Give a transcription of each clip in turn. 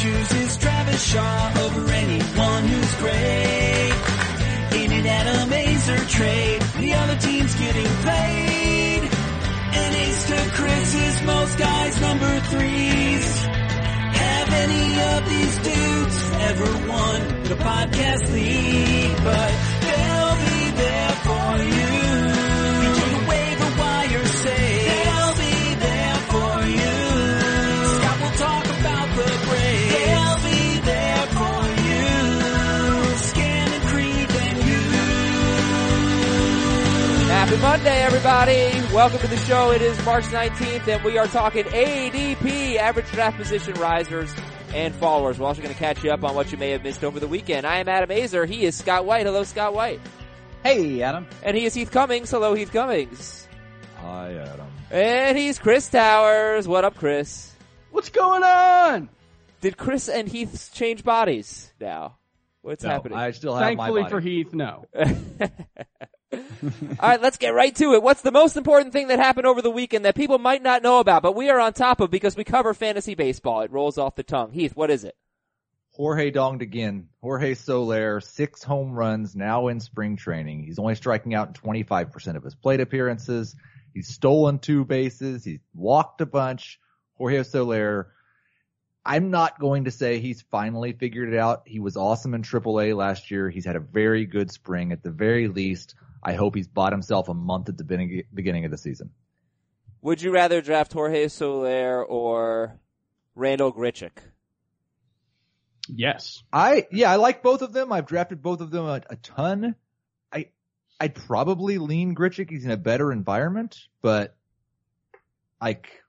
chooses Travis Shaw over anyone who's great. In an Adam Azer trade, the other team's getting played. An ace to Chris is most guys' number threes. Have any of these dudes ever won the podcast league? But they'll be there for you. Between the waiver wire say they'll be there for you. Scott will talk about the Braves. They'll be there for you. Scan and Creed and you. Happy Monday, everybody. Welcome to the show. It is March 19th, and we are talking ADP, average draft position risers and followers. We're also going to catch you up on what you may have missed over the weekend. I am Adam Azer. He is Scott White. Hello, Scott White. Hey, Adam. And he is Heath Cummings. Hello, Heath Cummings. Hi, Adam. And he's Chris Towers. What up, Chris? What's going on? Did Chris and Heath change bodies now? What's happening? I still have my body. For Heath, no. All right, let's get right to it. What's the most important thing that happened over the weekend that people might not know about, but we are on top of because we cover fantasy baseball? It rolls off the tongue. Heath, what is it? Jorge donged again. Jorge Soler, 6 home runs now in spring training. He's only striking out in 25% of his plate appearances. He's stolen 2 bases. He's walked a bunch. Jorge Soler, I'm not going to say he's finally figured it out. He was awesome in AAA last year. He's had a very good spring at the very least. I hope he's bought himself a month at the beginning of the season. Would you rather draft Jorge Soler or Randal Grichuk? Yes. I like both of them. I've drafted both of them a ton. I'd probably lean Grichuk. He's in a better environment, but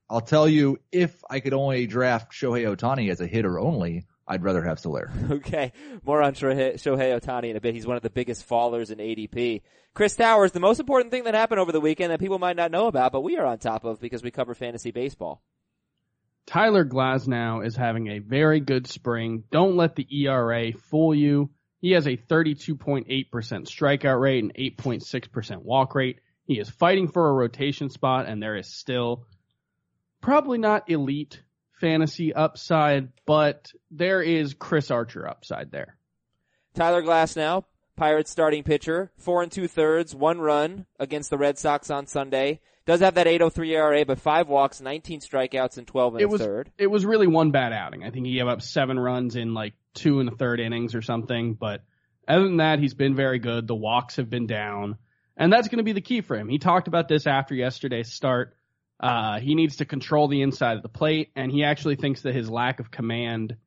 I'll tell you, if I could only draft Shohei Ohtani as a hitter only, I'd rather have Soler. Okay. More on Shohei Ohtani in a bit. He's one of the biggest fallers in ADP. Chris Towers, the most important thing that happened over the weekend that people might not know about, but we are on top of because we cover fantasy baseball. Tyler Glasnow is having a very good spring. Don't let the ERA fool you. He has a 32.8% strikeout rate and 8.6% walk rate. He is fighting for a rotation spot, and there is still probably not elite fantasy upside, but there is Chris Archer upside there. Tyler Glasnow, Pirates starting pitcher, 4 2/3, 1 run against the Red Sox on Sunday. Does have that 8.03 ERA, but 5 walks, 19 strikeouts, and 12 in the third. It was really one bad outing. I think he gave up 7 runs in 2 and a third innings or something, but other than that, he's been very good. The walks have been down, and that's going to be the key for him. He talked about this after yesterday's start. He needs to control the inside of the plate, and he actually thinks that his lack of command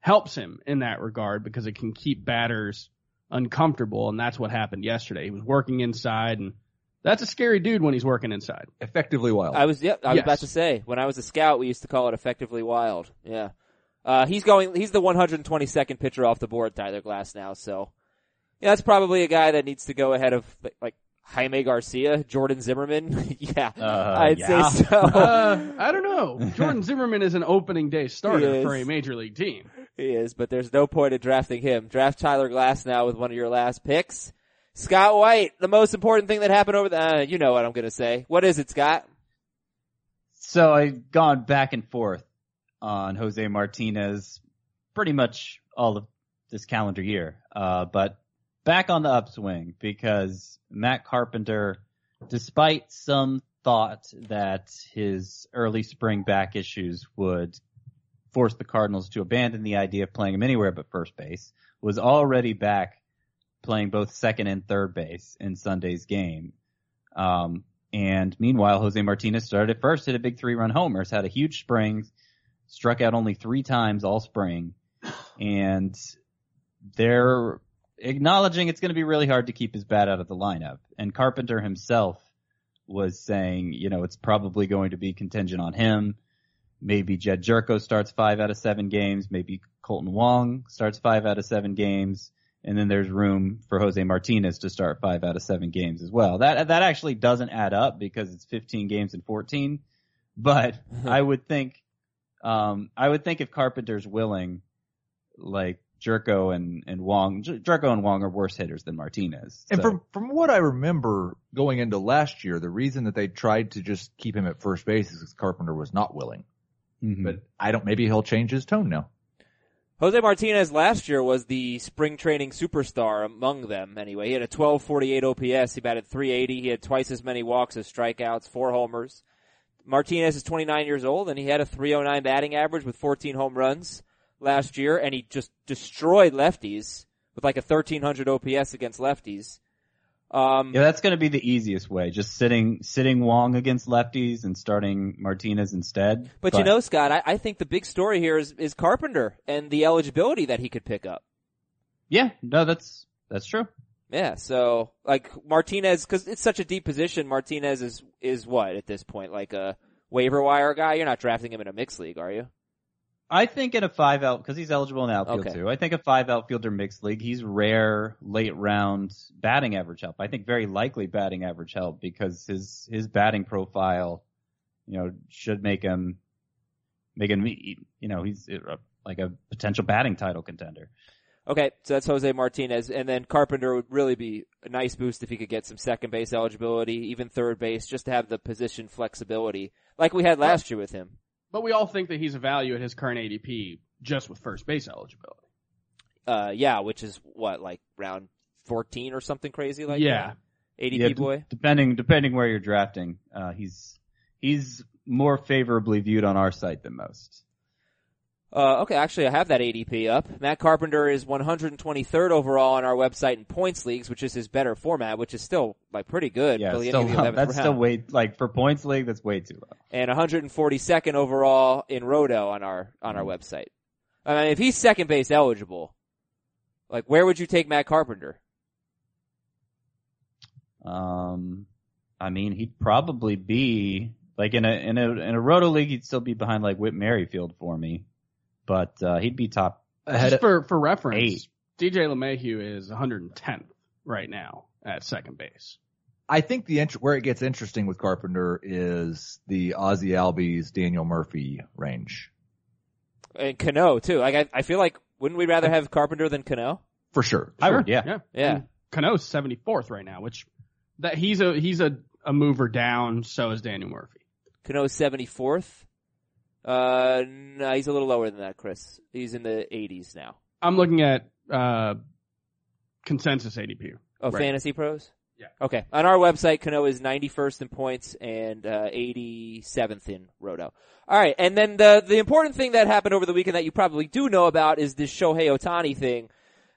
helps him in that regard because it can keep batters uncomfortable, and that's what happened yesterday. He was working inside, and that's a scary dude when he's working inside. Effectively wild. I was about to say, when I was a scout, we used to call it effectively wild. Yeah. He's the 122nd pitcher off the board, Tyler Glasnow, so yeah, that's probably a guy that needs to go ahead of Jaime Garcia, Jordan Zimmermann. I'd say so. I don't know. Jordan Zimmermann is an opening day starter for a major league team. He is, but there's no point in drafting him. Draft Tyler Glasnow with one of your last picks. Scott White, the most important thing that happened over the you know what I'm going to say. What is it, Scott? So I've gone back and forth on Jose Martinez pretty much all of this calendar year, but back on the upswing because Matt Carpenter, despite some thought that his early spring back issues would force the Cardinals to abandon the idea of playing him anywhere but first base, was already back playing both second and third base in Sunday's game. And meanwhile, Jose Martinez started at first, hit a big 3-run homer, had a huge spring, struck out only 3 times all spring, and they're acknowledging it's going to be really hard to keep his bat out of the lineup. And Carpenter himself was saying, it's probably going to be contingent on him. Maybe Jed Gyorko starts 5 out of 7 games. Maybe Kolten Wong starts 5 out of 7 games. And then there's room for Jose Martinez to start 5 out of 7 games as well. That actually doesn't add up because it's 15 games and 14. But I would think if Carpenter's willing, Gyorko and Wong. Gyorko and Wong are worse hitters than Martinez. So. And from what I remember going into last year, the reason that they tried to just keep him at first base is because Carpenter was not willing. Mm-hmm. But maybe he'll change his tone now. Jose Martinez last year was the spring training superstar among them anyway. He had a 1248 OPS. He batted 380. He had twice as many walks as strikeouts, 4 homers. Martinez is 29 years old, and he had a 309 batting average with 14 home runs last year, and he just destroyed lefties with like a 1300 OPS against lefties. Yeah, that's going to be the easiest way, just sitting Wong against lefties and starting Martinez instead. But you know, Scott, I think the big story here is Carpenter and the eligibility that he could pick up. Yeah, no, that's true. Yeah, so like Martinez, because it's such a deep position. Martinez is what at this point, like a waiver wire guy? You're not drafting him in a mixed league, are you? I think in a 5 out, because he's eligible in outfield too. I think a 5 outfielder mixed league, he's rare late round batting average help. I think very likely batting average help because his batting profile, you know, should make him, you know, he's like a potential batting title contender. Okay, so that's Jose Martinez, and then Carpenter would really be a nice boost if he could get some second base eligibility, even third base, just to have the position flexibility like we had last year with him. But we all think that he's a value at his current ADP just with first base eligibility. Yeah, which is what, like round 14 or something crazy like that? Yeah. ADP boy? Depending where you're drafting, he's more favorably viewed on our site than most. Okay, actually I have that ADP up. Matt Carpenter is 123rd overall on our website in points leagues, which is his better format, which is still like pretty good. Yeah, still low. That's still way, like for points league, that's way too low. And 142nd overall in Roto on our website. I mean, if he's second base eligible, like where would you take Matt Carpenter? I mean, he'd probably be like in a Roto league, he'd still be behind like Whit Merrifield for me. But he'd be top. Just for reference, 8. DJ LeMahieu is 110th right now at second base. I think where it gets interesting with Carpenter is the Ozzie Albies, Daniel Murphy range, and Cano too. Like I feel like wouldn't we rather have Carpenter than Cano? For sure, I would. Yeah. Cano's 74th right now, which that he's a mover down. So is Daniel Murphy. Cano's 74th. No, he's a little lower than that, Chris. He's in the 80s now. I'm looking at consensus ADP. Oh, right. Fantasy Pros? Yeah. Okay. On our website, Cano is 91st in points and 87th in Roto. All right, and then the important thing that happened over the weekend that you probably do know about is this Shohei Ohtani thing.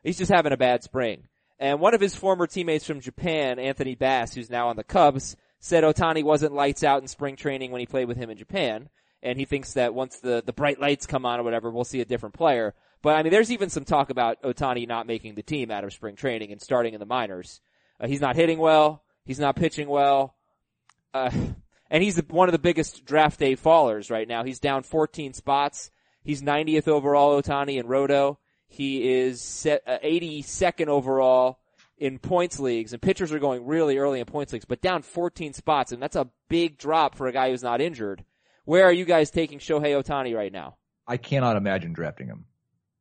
He's just having a bad spring. And one of his former teammates from Japan, Anthony Bass, who's now on the Cubs, said Ohtani wasn't lights out in spring training when he played with him in Japan. And he thinks that once the bright lights come on or whatever, we'll see a different player. But, I mean, there's even some talk about Ohtani not making the team out of spring training and starting in the minors. He's not hitting well. He's not pitching well. And he's one of the biggest draft day fallers right now. He's down 14 spots. He's 90th overall, Ohtani, in Roto. He is 82nd overall in points leagues. And pitchers are going really early in points leagues, but down 14 spots. And that's a big drop for a guy who's not injured. Where are you guys taking Shohei Ohtani right now? I cannot imagine drafting him.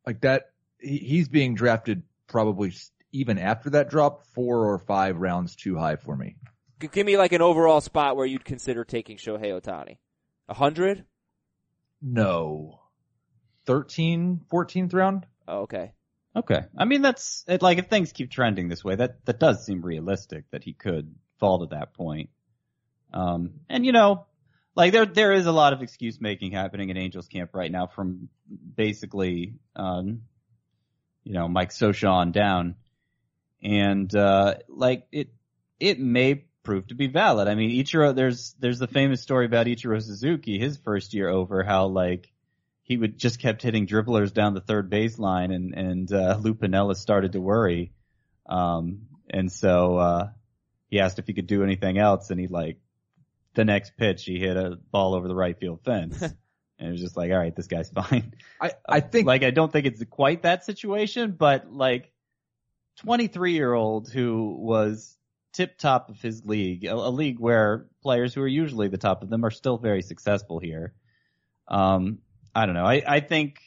Like that, he's being drafted probably even after that drop 4 or 5 rounds too high for me. Give me like an overall spot where you'd consider taking Shohei Ohtani. 100? No. 13, 14th round? Oh, okay. Okay. I mean, that's it, like if things keep trending this way, that does seem realistic that he could fall to that point. And you know, like there is a lot of excuse making happening at Angels camp right now from basically, you know, Mike Scioscia on down. And, like it may prove to be valid. I mean, Ichiro, there's the famous story about Ichiro Suzuki, his first year over, how like he would just kept hitting dribblers down the third baseline and Lou Piniella started to worry. And so, he asked if he could do anything else and he like, the next pitch, he hit a ball over the right field fence. And it was just like, all right, this guy's fine. I think, like, I don't think it's quite that situation, but like 23-year-old who was tip top of his league, a league where players who are usually the top of them are still very successful here. I don't know. I think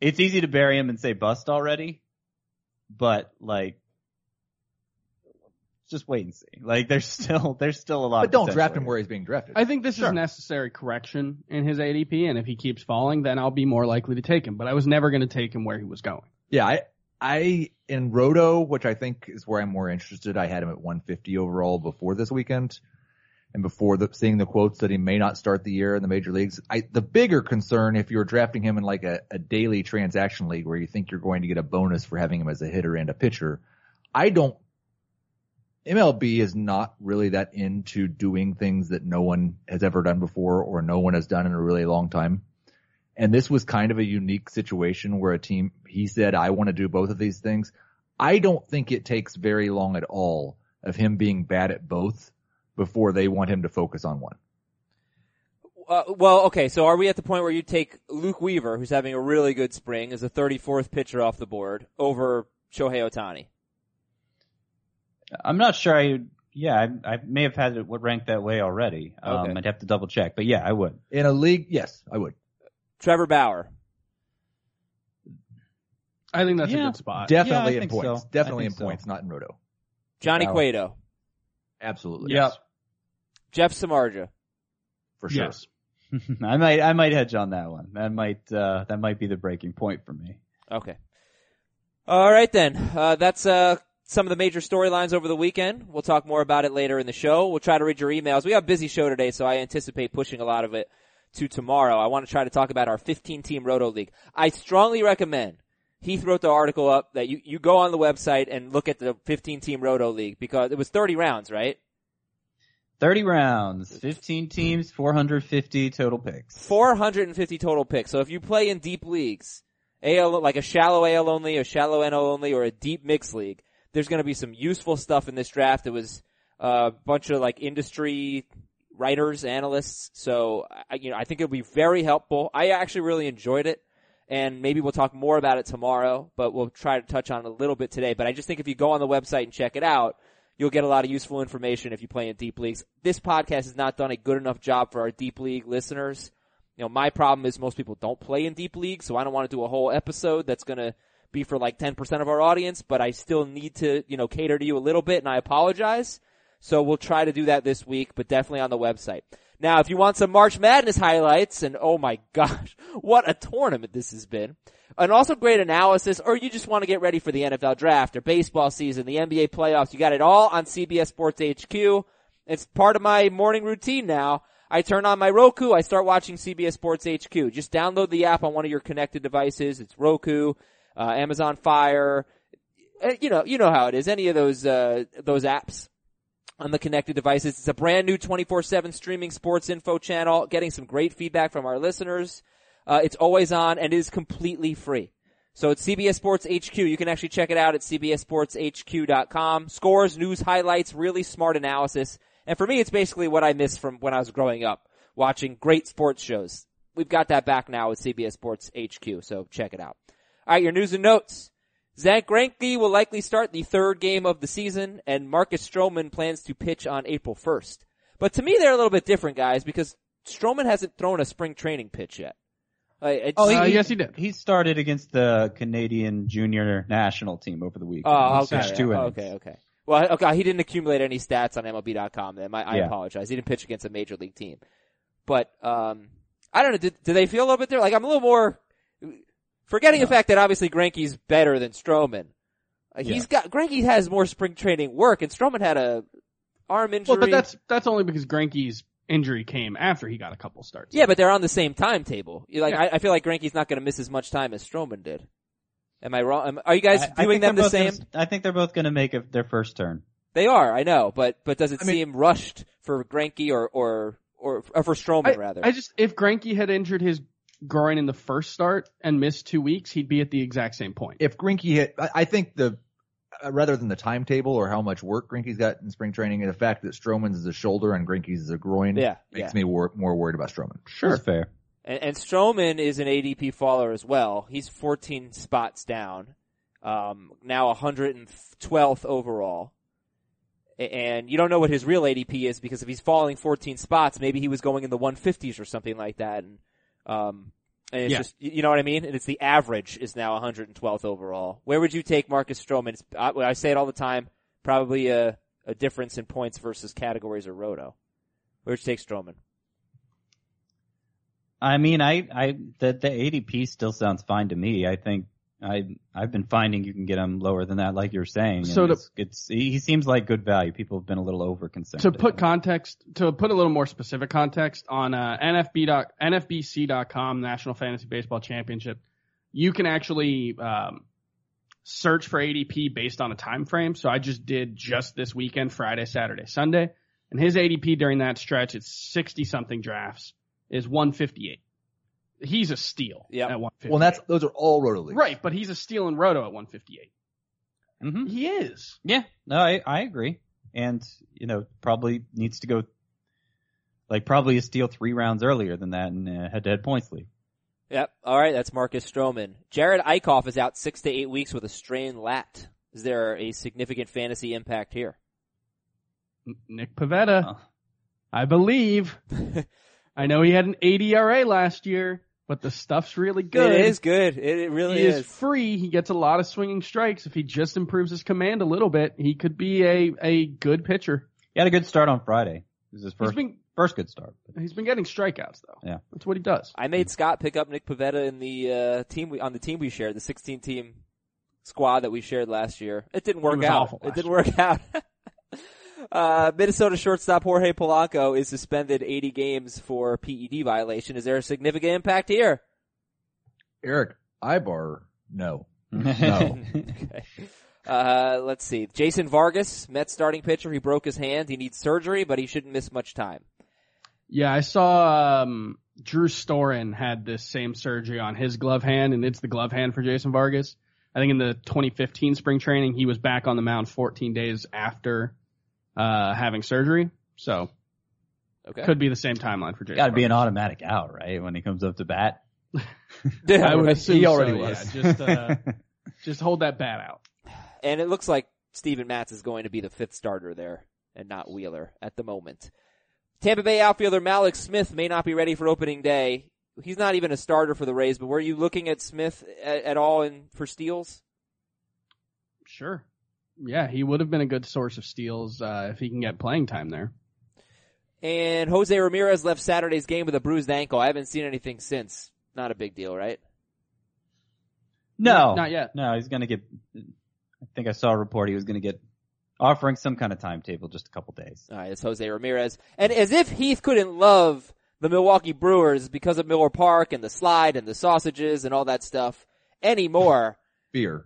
it's easy to bury him and say bust already, but like, just wait and see. Like there's still a lot. But don't draft him where he's being drafted. I think this is necessary correction in his ADP, and if he keeps falling, then I'll be more likely to take him. But I was never going to take him where he was going. Yeah, I in Roto, which I think is where I'm more interested. I had him at 150 overall before this weekend, and before seeing the quotes that he may not start the year in the major leagues. The bigger concern, if you're drafting him in like a daily transaction league where you think you're going to get a bonus for having him as a hitter and a pitcher, MLB is not really that into doing things that no one has ever done before or no one has done in a really long time. And this was kind of a unique situation where he said, I want to do both of these things. I don't think it takes very long at all of him being bad at both before they want him to focus on one. Well, okay, so are we at the point where you take Luke Weaver, who's having a really good spring, as the 34th pitcher off the board, over Shohei Ohtani? I'm not sure. I may have had it ranked that way already. Okay. I'd have to double check, but yeah, I would. In a league, yes, I would. Trevor Bauer. I think that's a good spot. Definitely in points. So. Definitely in points, not in Roto. Johnny Cueto. Absolutely. Yep. Yes. Jeff Samardzija. For sure. Yes. I might hedge on that one. That might be the breaking point for me. Okay. All right then. That's some of the major storylines over the weekend. We'll talk more about it later in the show. We'll try to read your emails. We got a busy show today, so I anticipate pushing a lot of it to tomorrow. I want to try to talk about our 15-team Roto League. I strongly recommend, Heath wrote the article up, that you go on the website and look at the 15-team Roto League, because it was 30 rounds, right? 30 rounds, 15 teams, 450 total picks. 450 total picks. So if you play in deep leagues, AL, like a shallow AL only, or shallow NL only, or a deep mixed league, there's going to be some useful stuff in this draft. It was a bunch of like industry writers, analysts. So I think it'll be very helpful. I actually really enjoyed it, and maybe we'll talk more about it tomorrow, but we'll try to touch on it a little bit today. But I just think if you go on the website and check it out, you'll get a lot of useful information if you play in deep leagues. This podcast has not done a good enough job for our deep league listeners. You know, my problem is most people don't play in deep leagues, so I don't want to do a whole episode that's going to be for like 10% of our audience, but I still need to, cater to you a little bit, and I apologize. So we'll try to do that this week, but definitely on the website. Now, if you want some March Madness highlights, and oh my gosh, what a tournament this has been, and also great analysis, or you just want to get ready for the NFL draft or baseball season, the NBA playoffs, you got it all on CBS Sports HQ. It's part of my morning routine now. I turn on my Roku, I start watching CBS Sports HQ. Just download the app on one of your connected devices. It's Roku. Amazon Fire, you know how it is. Any of those apps on the connected devices. It's a brand new 24/7 streaming sports info channel. Getting some great feedback from our listeners. It's always on and it is completely free. So it's CBS Sports HQ. You can actually check it out at cbssportshq.com. Scores, news, highlights, really smart analysis. And for me, it's basically what I missed from when I was growing up, watching great sports shows. We've got that back now with CBS Sports HQ. So check it out. All right, your news and notes. Zach Greinke will likely start the third game of the season, and Marcus Stroman plans to pitch on April 1st. But to me, they're a little bit different, guys, because Stroman hasn't thrown a spring training pitch yet. Yes, he did. He started against the Canadian junior national team over the weekend. Oh, okay. Okay. Well, okay, he didn't accumulate any stats on MLB.com then. I apologize. He didn't pitch against a major league team. But I don't know. Do they feel a little bit different? Like, I'm a little more... Forgetting the fact that obviously Greinke's better than Stroman. Greinke has more spring training work, and Stroman had a arm injury. Well, but that's only because Greinke's injury came after he got a couple starts. Yeah, but they're on the same timetable. I feel like Greinke's not going to miss as much time as Stroman did. Am I wrong? Are you guys viewing them the same? I think they're both going to make their first turn. They are, I know, but does it seem rushed for Greinke or for Stroman rather? If Greinke had injured his groin in the first start and missed 2 weeks, he'd be at the exact same point. If Greinke hit, I think rather than the timetable or how much work Greinke's got in spring training, and the fact that Stroman's is a shoulder and Greinke's is a groin makes me more worried about Stroman. Sure. That's fair. And Stroman is an ADP faller as well. He's 14 spots down, now 112th overall. And you don't know what his real ADP is, because if he's falling 14 spots, maybe he was going in the 150s or something like that. And it's just, you know what I mean? And it's the average is now 112th overall. Where would you take Marcus Stroman? I say it all the time. Probably a a difference in points versus categories or roto. Where'd you take Stroman? I mean, the ADP still sounds fine to me. I think I've been finding you can get him lower than that, like you're saying. So he seems like good value. People have been a little overconcerned. To put a little more specific context on NFBC.com, National Fantasy Baseball Championship, you can actually search for ADP based on a time frame. So I just did this weekend, Friday, Saturday, Sunday, and his ADP during that stretch, it's 60-something drafts, is 158. He's a steal at 158. Well, those are all roto leagues. Right, but he's a steal in roto at 158. Mm-hmm. He is. Yeah, no, I agree. And, probably needs to go, probably a steal 3 rounds earlier than that in a head-to-head points league. Yep, all right, that's Marcus Stroman. Jared Eichhoff is out 6 to 8 weeks with a strained lat. Is there a significant fantasy impact here? Nick Pivetta, I believe. I know he had an 80 ERA last year, but the stuff's really good. It is good. It really is. He is free. He gets a lot of swinging strikes. If he just improves his command a little bit, he could be a good pitcher. He had a good start on Friday. It was his first good start. He's been getting strikeouts though. Yeah, that's what he does. I made Scott pick up Nick Pivetta in the team we shared, the 16 team squad that we shared last year. It didn't work out. It didn't work out. Minnesota shortstop Jorge Polanco is suspended 80 games for PED violation. Is there a significant impact here? Eric Ibar, no. No. Okay. Let's see. Jason Vargas, Mets starting pitcher. He broke his hand. He needs surgery, but he shouldn't miss much time. Yeah, I saw Drew Storen had this same surgery on his glove hand, and it's the glove hand for Jason Vargas. I think in the 2015 spring training, he was back on the mound 14 days after having surgery, so okay. Could be the same timeline for Jason. Got to be an automatic out, right? When he comes up to bat, I would assume he already was. Yeah, just hold that bat out. And it looks like Steven Matz is going to be the 5th starter there, and not Wheeler at the moment. Tampa Bay outfielder Malik Smith may not be ready for opening day. He's not even a starter for the Rays. But were you looking at Smith at all for steals? Sure. Yeah, he would have been a good source of steals if he can get playing time there. And Jose Ramirez left Saturday's game with a bruised ankle. I haven't seen anything since. Not a big deal, right? No. Not yet. No, he's going to get – I think I saw a report he was going to get offering some kind of timetable, just a couple days. All right, it's Jose Ramirez. And as if Heath couldn't love the Milwaukee Brewers because of Miller Park and the slide and the sausages and all that stuff anymore. Beer.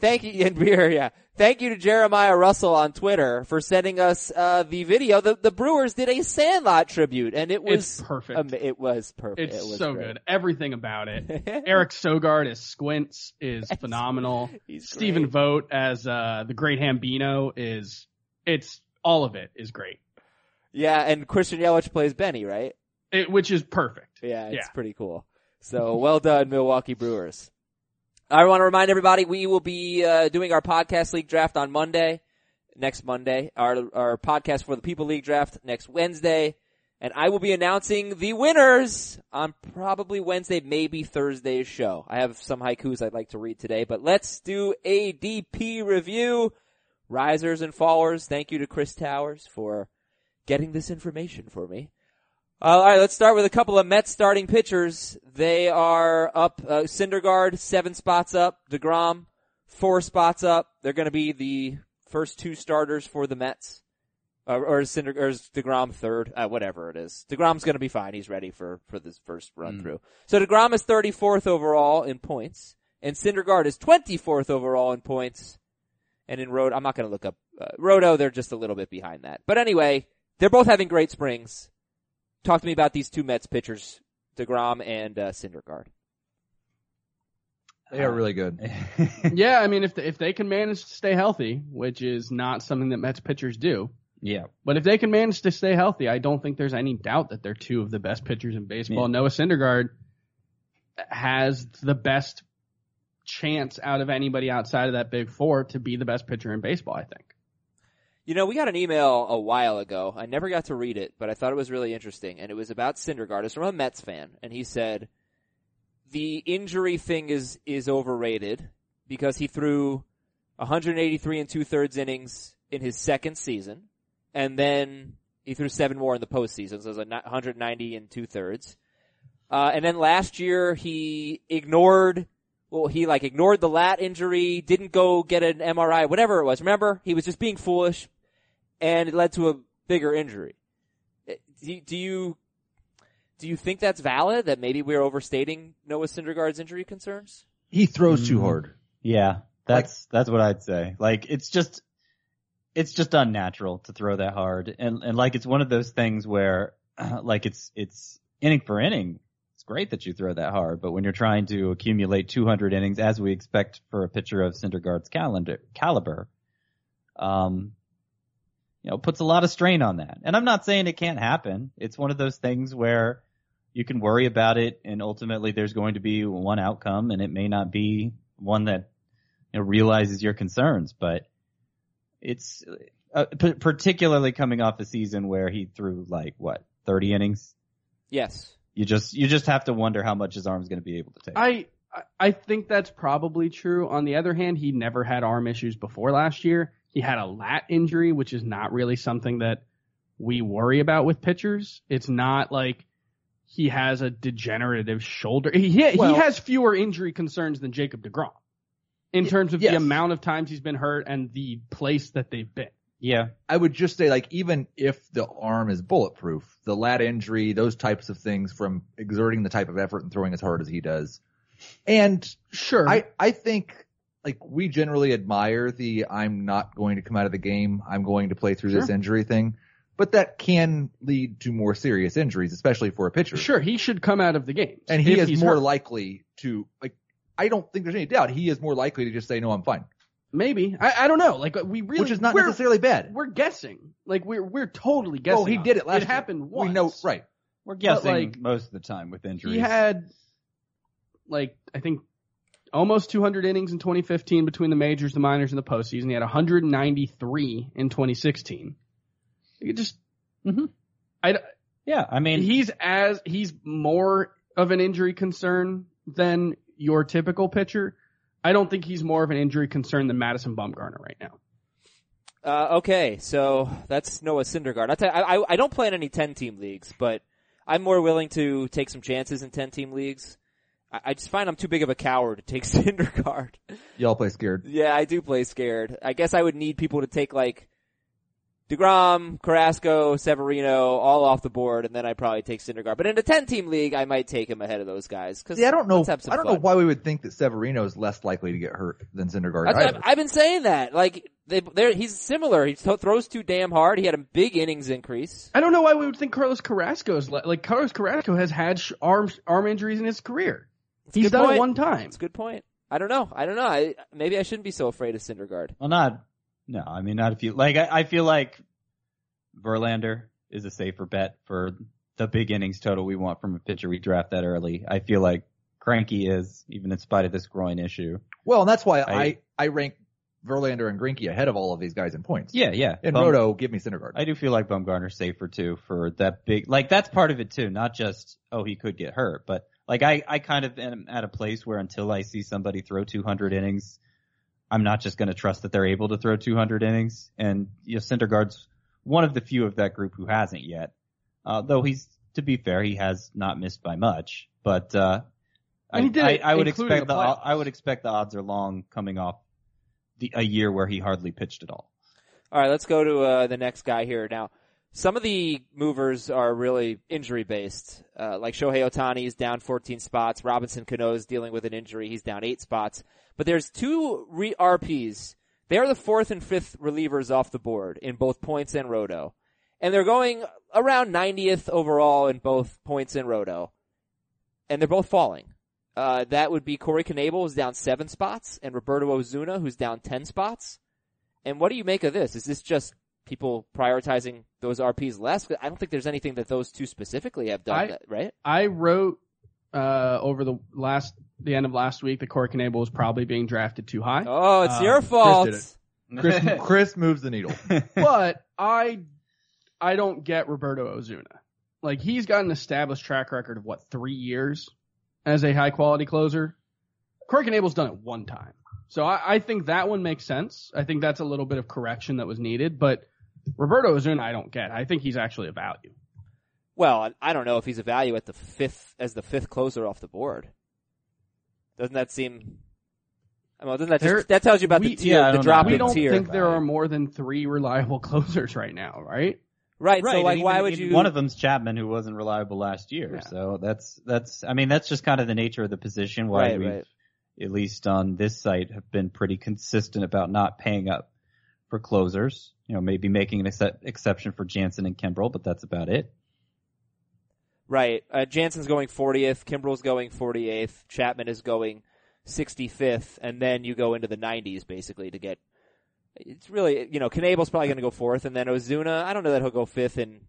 Thank you, and beer, yeah. Thank you to Jeremiah Russell on Twitter for sending us the video. The Brewers did a Sandlot tribute, and it's perfect. It was perfect. It's so good. Everything about it. Eric Sogard as Squints is phenomenal. Stephen Vogt as the Great Hambino all of it is great. Yeah, and Christian Yelich plays Benny, right? Which is perfect. Yeah, it's pretty cool. So well done, Milwaukee Brewers. I want to remind everybody we will be doing our podcast league draft on Monday, next Monday, our podcast for the People League draft next Wednesday, and I will be announcing the winners on probably Wednesday, maybe Thursday's show. I have some haikus I'd like to read today, but let's do ADP review. Risers and fallers, thank you to Chris Towers for getting this information for me. All right, let's start with a couple of Mets starting pitchers. They are up. Syndergaard, 7 spots up. DeGrom, 4 spots up. They're going to be the first 2 starters for the Mets. Or is DeGrom third? Whatever it is. DeGrom's going to be fine. He's ready for this first run-through. So DeGrom is 34th overall in points. And Syndergaard is 24th overall in points. And in Roto, I'm not going to look up Roto. They're just a little bit behind that. But anyway, they're both having great springs. Talk to me about these two Mets pitchers, DeGrom and Syndergaard. They are really good. Yeah, I mean, if they can manage to stay healthy, which is not something that Mets pitchers do. Yeah. But if they can manage to stay healthy, I don't think there's any doubt that they're two of the best pitchers in baseball. Yeah. Noah Syndergaard has the best chance out of anybody outside of that big four to be the best pitcher in baseball, I think. We got an email a while ago. I never got to read it, but I thought it was really interesting. And it was about Syndergaard. It's from a Mets fan. And he said, the injury thing is overrated because he threw 183 2/3 innings in his second season, and then he threw seven more in the postseason, so it was 190 and two-thirds. And then last year he ignored the lat injury, didn't go get an MRI, whatever it was. Remember, he was just being foolish, and it led to a bigger injury. Do you think that's valid, that maybe we're overstating Noah Syndergaard's injury concerns? He throws too hard. Yeah, that's what I'd say. Like, it's just unnatural to throw that hard. And like, it's one of those things where, like, it's inning for inning. It's great that you throw that hard, but when you're trying to accumulate 200 innings, as we expect for a pitcher of Syndergaard's caliber, puts a lot of strain on that. And I'm not saying it can't happen. It's one of those things where you can worry about it, and ultimately there's going to be one outcome, and it may not be one that realizes your concerns. But it's particularly coming off a season where he threw 30 innings. Yes, you just have to wonder how much his arm's going to be able to take. I think that's probably true. On the other hand, he never had arm issues before last year. He had a lat injury, which is not really something that we worry about with pitchers. It's not like he has a degenerative shoulder. He has fewer injury concerns than Jacob DeGrom in terms of the amount of times he's been hurt and the place that they've been. Yeah. I would just say, even if the arm is bulletproof, the lat injury, those types of things from exerting the type of effort and throwing as hard as he does. And sure, I think we generally admire the I'm not going to come out of the game, I'm going to play through this injury thing. But that can lead to more serious injuries, especially for a pitcher. Sure, he should come out of the game. And he is more likely to, I don't think there's any doubt, he is more likely to just say, no, I'm fine. Maybe. I don't know. Which is not necessarily bad. We're guessing. We're totally guessing. Oh, he did it last year. It happened once. We know, right. We're guessing most of the time with injuries. He had, I think, almost 200 innings in 2015 between the majors, the minors, and the postseason. He had 193 in 2016. You just, he's more of an injury concern than your typical pitcher. I don't think he's more of an injury concern than Madison Bumgarner right now. Okay, so that's Noah Syndergaard. I don't play in any 10-team leagues, but I'm more willing to take some chances in 10-team leagues. I just find I'm too big of a coward to take Syndergaard. Y'all play scared. Yeah, I do play scared. I guess I would need people to take DeGrom, Carrasco, Severino, all off the board, and then I'd probably take Syndergaard. But in a 10-team league, I might take him ahead of those guys. Cause I don't know why we would think that Severino is less likely to get hurt than Syndergaard. I've been saying that. He's similar. He throws too damn hard. He had a big innings increase. I don't know why we would think Carlos Carrasco is Carlos Carrasco has had arm injuries in his career. He's done it one time. That's a good point. I don't know. Maybe I shouldn't be so afraid of Syndergaard. Well, not if you I feel like Verlander is a safer bet for the big innings total we want from a pitcher we draft that early. I feel like Greinke is, even in spite of this groin issue. Well, and that's why I rank Verlander and Greinke ahead of all of these guys in points. Yeah, yeah. And Roto, give me Syndergaard. I do feel like Bumgarner's safer too for that big. That's part of it too, not just he could get hurt, but I kind of am at a place where until I see somebody throw 200 innings, I'm not just going to trust that they're able to throw 200 innings. And Syndergaard's one of the few of that group who hasn't yet. Though to be fair, he has not missed by much. But I would expect the odds are long coming off a year where he hardly pitched at all. All right, let's go to the next guy here now. Some of the movers are really injury-based. Like Shohei Ohtani is down 14 spots. Robinson Cano is dealing with an injury. He's down 8 spots. But there's two RPs. They're the fourth and fifth relievers off the board in both points and Roto. And they're going around 90th overall in both points and Roto. And they're both falling. That would be Corey Knebel, who's down 7 spots, and Roberto Osuna, who's down 10 spots. And what do you make of this? Is this just people prioritizing those RPs less? I don't think there's anything that those two specifically have done, right? I wrote over the end of last week that Corey Knebel was probably being drafted too high. Oh, it's your fault. Chris moves the needle. But I don't get Roberto Osuna. He's got an established track record of 3 years as a high quality closer. Corey Knebel's done it one time. So I think that one makes sense. I think that's a little bit of correction that was needed, but Roberto Osuna I don't get. I think he's actually a value. Well, I don't know if he's a value at the fifth, as the fifth closer off the board. Doesn't that seem? Well, doesn't that just, that tells you about the tier, the drop in tier. We don't think there are more than three reliable closers right now, right? Right. So, like, why would you? One of them's Chapman, who wasn't reliable last year. Yeah. So that's. I mean, that's just kind of the nature of the position. Why we've, at least on this site, have been pretty consistent about not paying up for closers. You know, maybe making an exception for Jansen and Kimbrel, but that's about it. Right. Jansen's going 40th. Kimbrel's going 48th. Chapman is going 65th, and then you go into the 90s basically to get. It's really, you know, Knebel's probably going to go fourth, and then Ozuna. I don't know that he'll go fifth in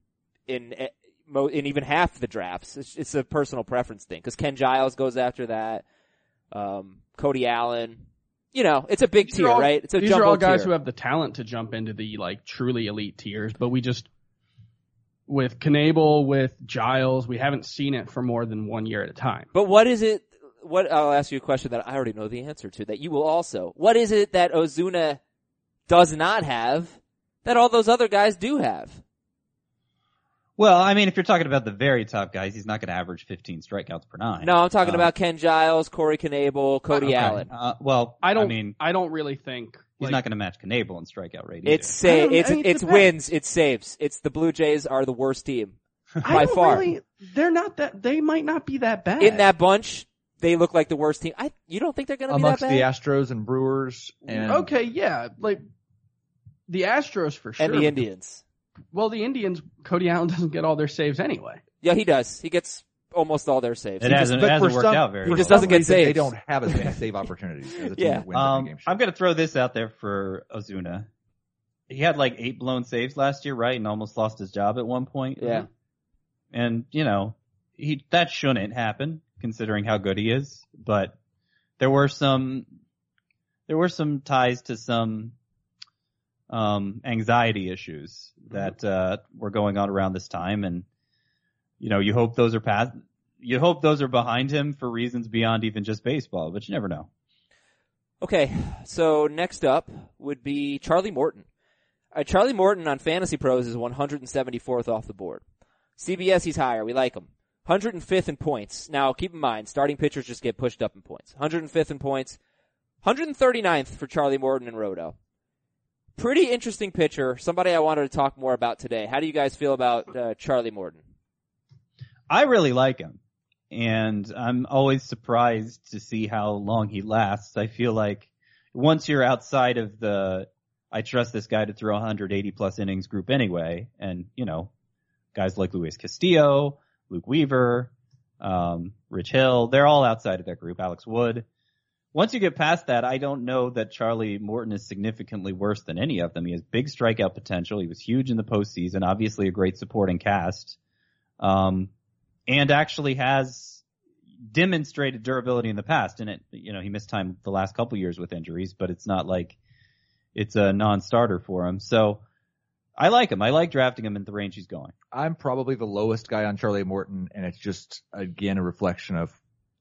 even half the drafts. It's a personal preference thing because Ken Giles goes after that. Cody Allen. You know, it's a big tier, right? It's a jumbo tier. These are all guys who have the talent to jump into the like truly elite tiers, but we just. With Knebel, with Giles, we haven't seen it for more than 1 year at a time. But what is it, I'll ask you a question that I already know the answer to, that you will also. What is it that Ozuna does not have that all those other guys do have? Well, I mean, if you're talking about the very top guys, he's not going to average 15 strikeouts per nine. No, I'm talking about Ken Giles, Corey Knebel, Cody Allen. I don't really think. He's not going to match Knebel in strikeout rate either. It's wins, it's saves. It's the Blue Jays are the worst team by far. Really, they might not be that bad. In that bunch, they look like the worst team. You don't think they're going to be that bad? Amongst the Astros and Brewers and the Astros for sure. And the Indians. Well, the Indians, Cody Allen doesn't get all their saves anyway. Yeah, he does. He gets almost all their saves. It hasn't worked out very well. He just doesn't get saves. They don't have as many save opportunities as a team that wins every game. I'm going to throw this out there for Ozuna. He had like 8 blown saves last year, right? And almost lost his job at one point. Yeah. And, you know, that shouldn't happen considering how good he is. But there were some ties to some anxiety issues that were going on around this time. And, you know, you hope those are behind him for reasons beyond even just baseball, but you never know. Okay, so next up would be Charlie Morton. Charlie Morton on Fantasy Pros is 174th off the board. CBS, he's higher. We like him. 105th in points. Now, keep in mind, starting pitchers just get pushed up in points. 105th in points. 139th for Charlie Morton and Roto. Pretty interesting pitcher. Somebody I wanted to talk more about today. How do you guys feel about Charlie Morton? I really like him, and I'm always surprised to see how long he lasts. I feel like once you're outside of the I trust this guy to throw 180-plus innings group anyway, and, you know, guys like Luis Castillo, Luke Weaver, Rich Hill, they're all outside of that group, Alex Wood. Once you get past that, I don't know that Charlie Morton is significantly worse than any of them. He has big strikeout potential. He was huge in the postseason, obviously a great supporting cast. And actually has demonstrated durability in the past. And he missed time the last couple years with injuries, but it's not like it's a non-starter for him. So I like him. I like drafting him in the range he's going. I'm probably the lowest guy on Charlie Morton, and it's just, again, a reflection of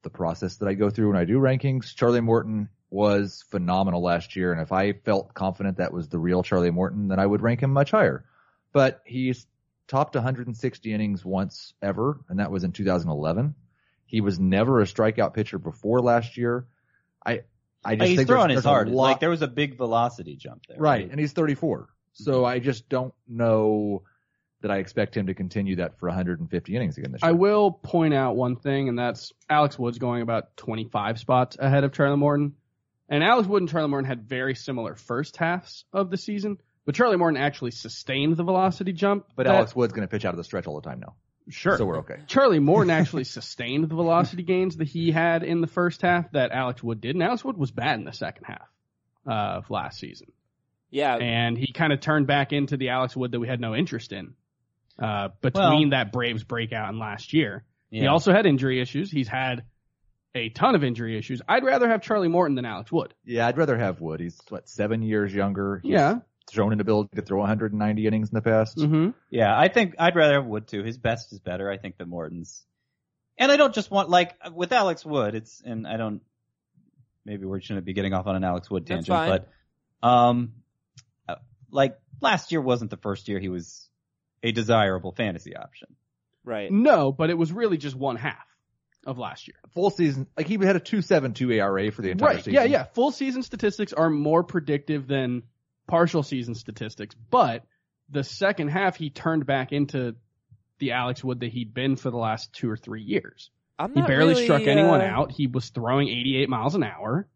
the process that I go through when I do rankings. Charlie Morton was phenomenal last year, and if I felt confident that was the real Charlie Morton, then I would rank him much higher. But he's topped 160 innings once ever, and that was in 2011. He was never a strikeout pitcher before last year. I just think throwing his hard. Like there was a big velocity jump there. Right, and he's 34. So I just don't know that I expect him to continue that for 150 innings again this year. I will point out one thing, and that's Alex Wood's going about 25 spots ahead of Charlie Morton. And Alex Wood and Charlie Morton had very similar first halves of the season. But Charlie Morton actually sustained the velocity jump. But Alex Wood's going to pitch out of the stretch all the time now. Sure. So we're okay. Charlie Morton actually sustained the velocity gains that he had in the first half that Alex Wood did. And Alex Wood was bad in the second half of last season. Yeah. And he kind of turned back into the Alex Wood that we had no interest in between that Braves breakout and last year. Yeah. He also had injury issues. He's had a ton of injury issues. I'd rather have Charlie Morton than Alex Wood. Yeah, I'd rather have Wood. He's, 7 years younger. Yeah. Shown an ability to throw 190 innings in the past. Mm-hmm. Yeah, I think I'd rather have Wood too. His best is better, I think, than Morton's. And I don't just want, like, with Alex Wood, it's, and I don't, maybe we shouldn't be getting off on an Alex Wood tangent. That's fine. But like last year wasn't the first year he was a desirable fantasy option. Right. No, but it was really just one half of last year. Full season. Like he had a 2.72 ERA for the entire season. Yeah, yeah. Full season statistics are more predictive than partial season statistics, but the second half he turned back into the Alex Wood that he'd been for the last 2 or 3 years. He barely struck anyone out. He was throwing 88 miles an hour.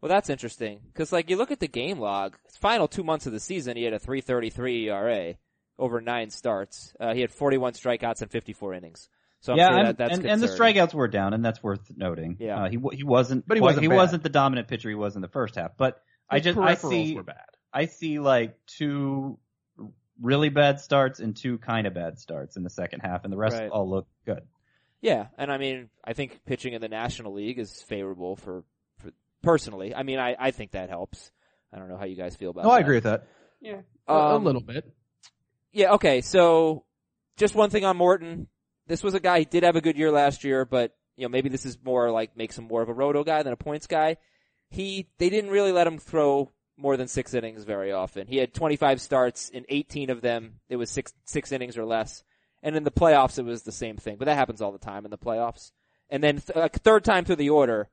Well, that's interesting because, like, you look at the game log. His final 2 months of the season, he had a 3.33 ERA over 9 starts. He had 41 strikeouts and 54 innings. So I'm sure that's concerning. And the strikeouts were down, and that's worth noting. Yeah, he wasn't the dominant pitcher he was in the first half. But I see like 2 really bad starts and 2 kind of bad starts in the second half, and the rest all look good. Yeah, and I mean, I think pitching in the National League is favorable for personally. I mean, I think that helps. I don't know how you guys feel about that. No, I agree with that. Yeah, a little bit. Yeah, okay, so just one thing on Morton. This was a guy, he did have a good year last year, but you know, maybe this is more like makes him more of a roto guy than a points guy. They didn't really let him throw more than 6 innings very often. He had 25 starts. In 18 of them, it was six innings or less. And in the playoffs, it was the same thing. But that happens all the time in the playoffs. And then third time through the order,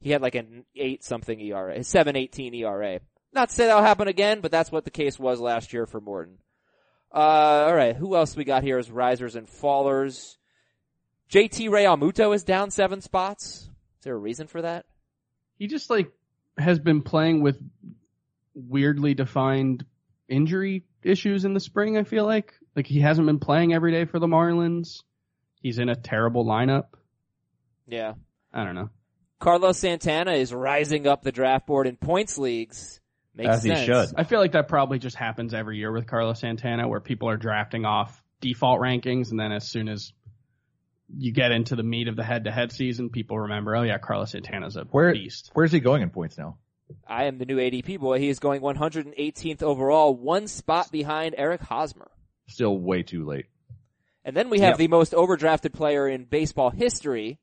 he had like an 8-something ERA, 7.18 ERA. Not to say that'll happen again, but that's what the case was last year for Morton. All right, who else we got here is risers and fallers. JT Realmuto is down 7 spots. Is there a reason for that? He just like has been playing with weirdly defined injury issues in the spring, I feel like. Like, he hasn't been playing every day for the Marlins. He's in a terrible lineup. Yeah. I don't know. Carlos Santana is rising up the draft board in points leagues. Makes sense. As he should. I feel like that probably just happens every year with Carlos Santana, where people are drafting off default rankings, and then as soon as you get into the meat of the head-to-head season, people remember, oh, yeah, Carlos Santana's a beast. Where's he going in points now? I am the new ADP boy. He is going 118th overall, 1 spot behind Eric Hosmer. Still way too late. And then we have the most overdrafted player in baseball history.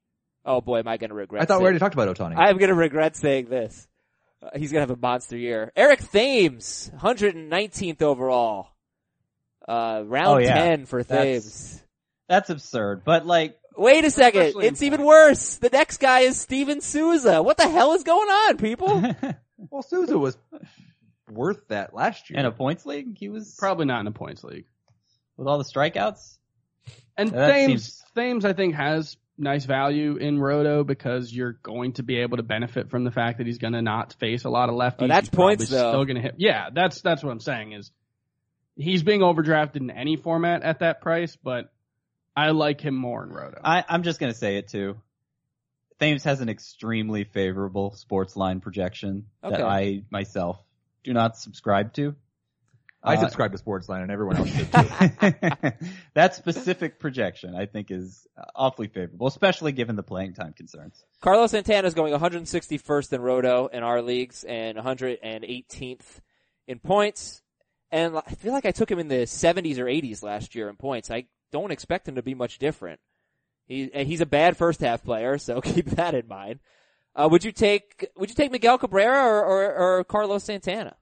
Oh boy, am I going to regret I thought we already talked about Ohtani. I'm going to regret saying this. He's going to have a monster year. Eric Thames, 119th overall. Round 10 for Thames. That's absurd, but like... Wait a second, it's even worse. The next guy is Steven Souza. What the hell is going on, people? Well, Souza was worth that last year. In a points league? He was... Probably not in a points league. With all the strikeouts? And Thames, I think, has nice value in roto because you're going to be able to benefit from the fact that he's going to not face a lot of lefties. Oh, that's points, though. Still gonna hit. Yeah, that's what I'm saying is he's being overdrafted in any format at that price, but I like him more in roto. I'm just going to say it, too. Thames has an extremely favorable sports line projection that I myself do not subscribe to. I subscribe to Sportsline and everyone else did too. That specific projection, I think, is awfully favorable, especially given the playing time concerns. Carlos Santana is going 161st in roto in our leagues and 118th in points. And I feel like I took him in the 70s or 80s last year in points. I don't expect him to be much different. He's a bad first half player, so keep that in mind. Would you take Miguel Cabrera or Carlos Santana?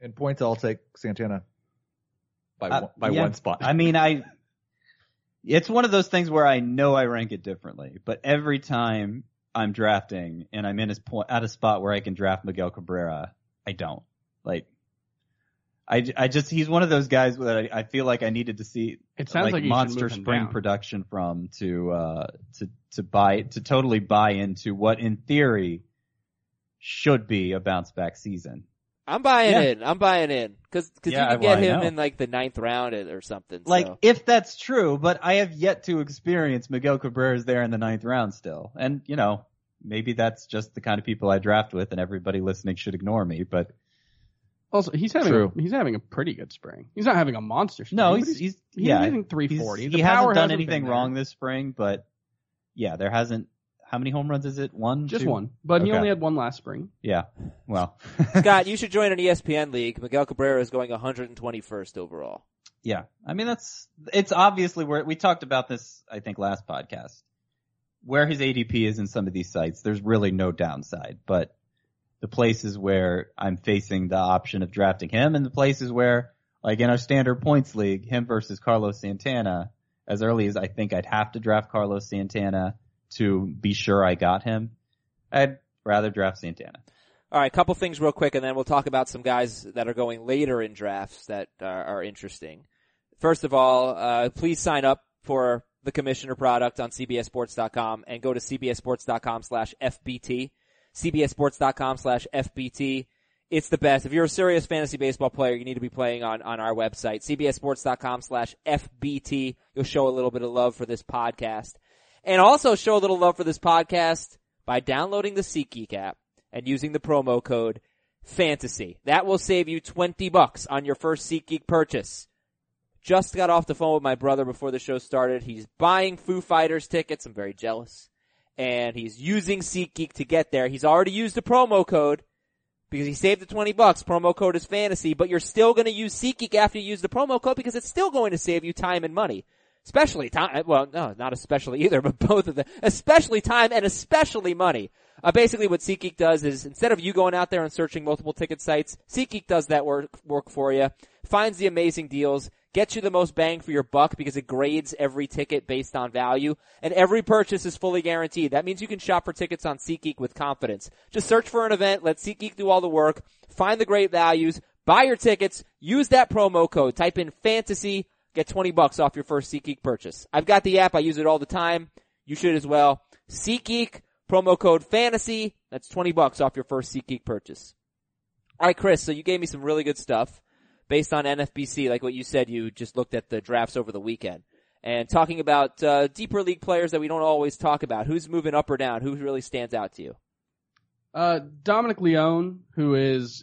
In points, I'll take Santana by 1 spot. I mean, it's one of those things where I know I rank it differently, but every time I'm drafting and I'm at a spot where I can draft Miguel Cabrera, I don't. Like, I just he's one of those guys that I feel like I needed to see it sounds like monster spring production from to totally buy into what in theory should be a bounce back season. I'm buying in. Cause you can get him in like the 9th round or something. Like, so. If that's true, but I have yet to experience Miguel Cabrera's there in the 9th round still. And, you know, maybe that's just the kind of people I draft with and everybody listening should ignore me, but. Also, he's having a pretty good spring. He's not having a monster spring. No, he's hitting 340. He hasn't done anything wrong this spring, but yeah, there hasn't. How many home runs is it? One? Just one. But he only had one last spring. Yeah. Well. Scott, you should join an ESPN league. Miguel Cabrera is going 121st overall. Yeah. I mean, it's obviously where we talked about this, I think, last podcast. where his ADP is in some of these sites, there's really no downside. But the places where I'm facing the option of drafting him, and the places where, like in our standard points league, him versus Carlos Santana, as early as I think I'd have to draft Carlos Santana to be sure I got him, I'd rather draft Santana. All right, a couple things real quick, and then we'll talk about some guys that are going later in drafts that are interesting. First of all, please sign up for the Commissioner product on CBSSports.com and go to CBSSports.com/FBT. CBSSports.com/FBT. It's the best. If you're a serious fantasy baseball player, you need to be playing on our website, CBSSports.com/FBT. You'll show a little bit of love for this podcast. And also show a little love for this podcast by downloading the SeatGeek app and using the promo code FANTASY. That will save you $20 on your first SeatGeek purchase. Just got off the phone with my brother before the show started. He's buying Foo Fighters tickets. I'm very jealous. And he's using SeatGeek to get there. He's already used the promo code because he saved the $20. Promo code is fantasy, but you're still going to use SeatGeek after you use the promo code because it's still going to save you time and money. Especially time, well, no, not especially either, but both of them. Especially time and especially money. Basically what SeatGeek does is instead of you going out there and searching multiple ticket sites, SeatGeek does that work for you, finds the amazing deals, gets you the most bang for your buck because it grades every ticket based on value, and every purchase is fully guaranteed. That means you can shop for tickets on SeatGeek with confidence. Just search for an event, let SeatGeek do all the work, find the great values, buy your tickets, use that promo code, type in FANTASY, get $20 off your first SeatGeek purchase. I've got the app. I use it all the time. You should as well. SeatGeek, promo code FANTASY. That's $20 off your first SeatGeek purchase. All right, Chris, so you gave me some really good stuff based on NFBC, like what you said. You just looked at the drafts over the weekend. And talking about deeper league players that we don't always talk about, who's moving up or down? Who really stands out to you? Dominic Leone, who is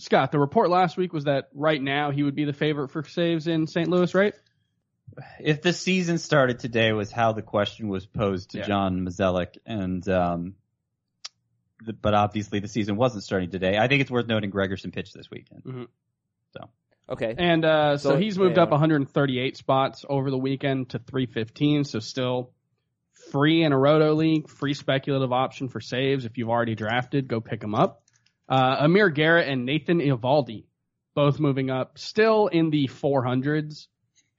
Scott, the report last week was that right now he would be the favorite for saves in St. Louis, right? If the season started today was how the question was posed to John Mozeliak, and but obviously the season wasn't starting today. I think it's worth noting Gregerson pitched this weekend. Mm-hmm. So okay, and so he's moved up 138 spots over the weekend to 315. So still free in a roto league, free speculative option for saves. If you've already drafted, go pick him up. Amir Garrett and Nathan Eovaldi both moving up, still in the 400s,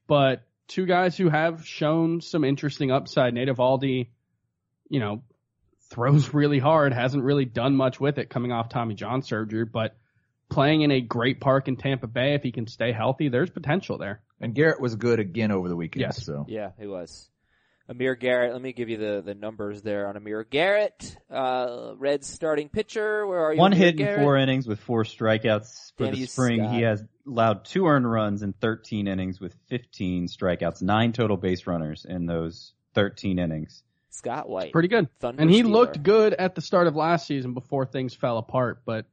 but two guys who have shown some interesting upside. Nate Eovaldi, you know, throws really hard, hasn't really done much with it coming off Tommy John surgery, but playing in a great park in Tampa Bay, if he can stay healthy, there's potential there. And Garrett was good again over the weekend. Yes. So. Yeah, he was. Amir Garrett, let me give you the numbers there on Amir Garrett. Reds starting pitcher, where are you? One hit in 4 innings with 4 strikeouts for the spring. He has allowed 2 earned runs in 13 innings with 15 strikeouts, 9 total base runners in those 13 innings. Scott White. Pretty good. And he looked good at the start of last season before things fell apart, but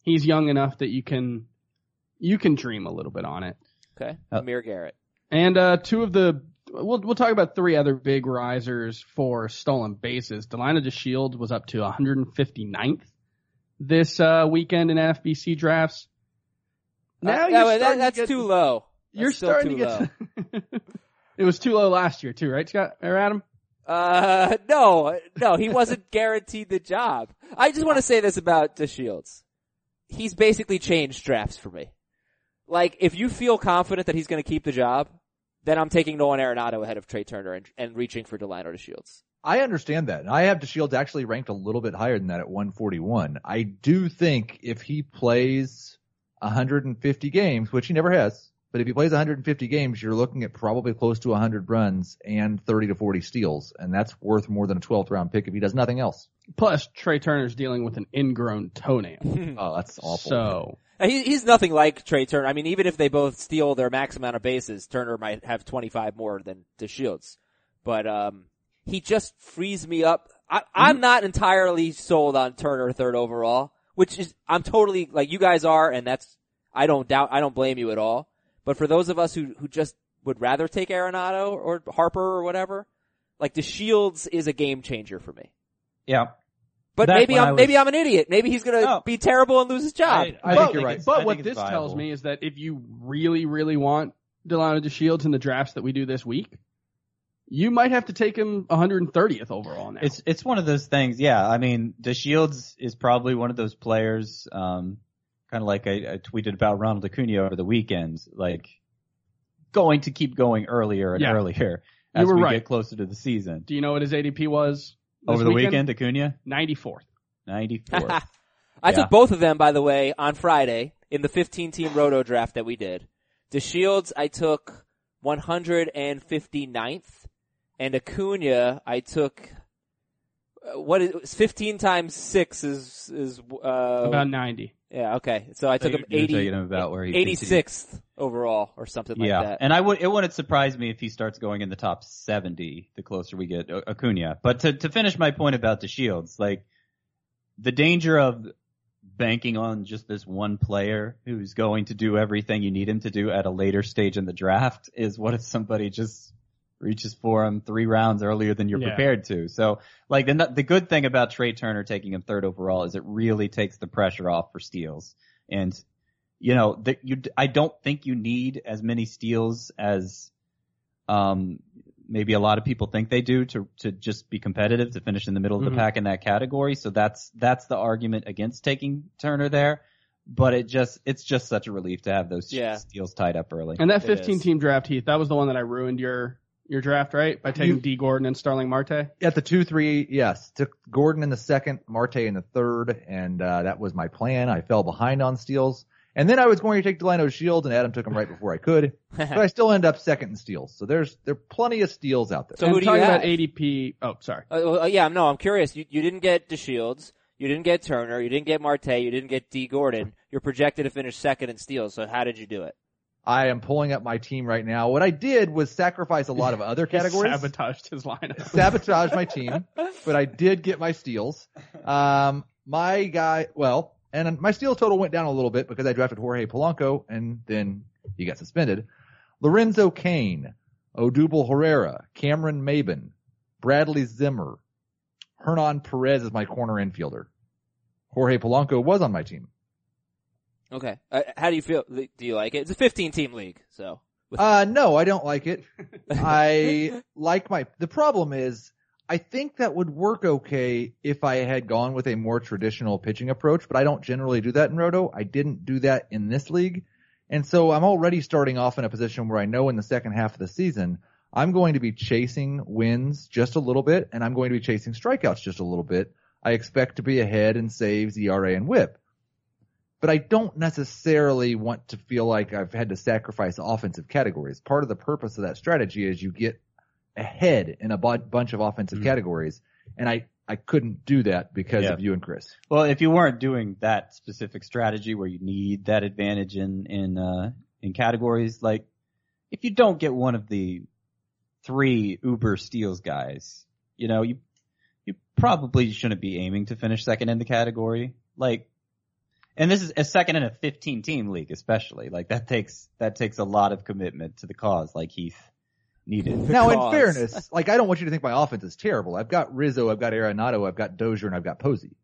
he's young enough that you can dream a little bit on it. Okay. Amir Garrett. And two of the We'll talk about three other big risers for stolen bases. Delino DeShields was up to 159th this weekend in NFBC drafts. Now that's too low. You're starting to get. It was too low last year too, right, Scott or Adam? No, he wasn't guaranteed the job. I just want to say this about DeShields. He's basically changed drafts for me. Like, if you feel confident that he's going to keep the job, then I'm taking Nolan Arenado ahead of Trey Turner and reaching for Delino DeShields. I understand that. I have DeShields actually ranked a little bit higher than that at 141. I do think if he plays 150 games, which he never has, but if he plays 150 games, you're looking at probably close to 100 runs and 30 to 40 steals, and that's worth more than a 12th round pick if he does nothing else. Plus, Trey Turner's dealing with an ingrown toenail. Oh, that's awful. So he's nothing like Trey Turner. I mean, even if they both steal their max amount of bases, Turner might have 25 more than DeShields. But he just frees me up. I'm not entirely sold on Turner third overall, which is I'm totally like you guys are, and that's I don't blame you at all. But for those of us who just would rather take Arenado or Harper or whatever, like DeShields is a game changer for me. Yeah. But maybe I'm an idiot. Maybe he's going to be terrible and lose his job. I think you're right. But what this tells me is that if you really, really want Delino DeShields in the drafts that we do this week, you might have to take him 130th overall now. It's one of those things. Yeah. I mean, DeShields is probably one of those players, kind of like I tweeted about Ronald Acuna over the weekend, like going to keep going earlier and earlier as we get closer to the season. Do you know what his ADP was over the weekend, Acuna? 94th. 94th. I took both of them, by the way, on Friday in the 15-team roto draft that we did. DeShields, I took 159th. And Acuna, I took, 15 times 6 is about 90. Yeah, okay. So I took him 86th overall or something like that. And it wouldn't surprise me if he starts going in the top 70 the closer we get Acuna. But to finish my point about DeShields, like, the danger of banking on just this one player who's going to do everything you need him to do at a later stage in the draft is what if somebody just reaches for him 3 rounds earlier than you're prepared to. So, like, the good thing about Trey Turner taking him 3rd overall is it really takes the pressure off for steals. And, you know, I don't think you need as many steals as maybe a lot of people think they do to just be competitive, to finish in the middle of the pack in that category. So that's the argument against taking Turner there. But it's just such a relief to have those steals tied up early. And that 15-team draft, Heath, that was the one that I ruined your draft, right? By taking D. Gordon and Starling Marte? At the 2-3, yes. Took Gordon in the 2nd, Marte in the 3rd, and that was my plan. I fell behind on steals. And then I was going to take Delano Shields, and Adam took him right before I could. But I still end up 2nd in steals. So there are plenty of steals out there. So who do you have? Talking about ADP. Oh, sorry. I'm curious. You didn't get DeShields. You didn't get Turner. You didn't get Marte. You didn't get D. Gordon. You're projected to finish 2nd in steals. So how did you do it? I am pulling up my team right now. What I did was sacrifice a lot of other categories. Sabotaged his lineup. Sabotaged my team, but I did get my steals. And my steal total went down a little bit because I drafted Jorge Polanco and then he got suspended. Lorenzo Cain, Odubel Herrera, Cameron Maben, Bradley Zimmer, Hernan Perez is my corner infielder. Jorge Polanco was on my team. Okay. How do you feel? Do you like it? It's a 15-team league, so. No, I don't like it. I like the problem is, I think that would work okay if I had gone with a more traditional pitching approach, but I don't generally do that in roto. I didn't do that in this league. And so I'm already starting off in a position where I know in the second half of the season, I'm going to be chasing wins just a little bit, and I'm going to be chasing strikeouts just a little bit. I expect to be ahead in saves, ERA, and WHIP. But I don't necessarily want to feel like I've had to sacrifice offensive categories. Part of the purpose of that strategy is you get ahead in a bunch of offensive categories, and I couldn't do that because of you and Chris. Well, if you weren't doing that specific strategy where you need that advantage in categories, like if you don't get one of the 3 Uber steals guys, you know, you probably shouldn't be aiming to finish 2nd in the category. Like, and this is a 2nd in a 15-team league, especially. Like, that takes a lot of commitment to the cause, like Heath needed. Now, in fairness, like, I don't want you to think my offense is terrible. I've got Rizzo, I've got Arenado, I've got Dozier, and I've got Posey.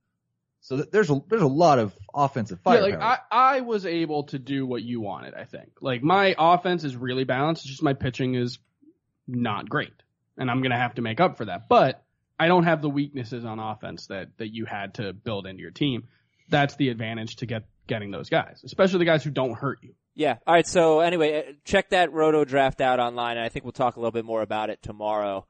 So there's a lot of offensive firepower. Yeah, like, I was able to do what you wanted, I think. Like, my offense is really balanced. It's just my pitching is not great. And I'm going to have to make up for that. But I don't have the weaknesses on offense that you had to build into your team. That's the advantage to getting those guys, especially the guys who don't hurt you. Yeah. All right. So anyway, check that roto draft out online, and I think we'll talk a little bit more about it tomorrow.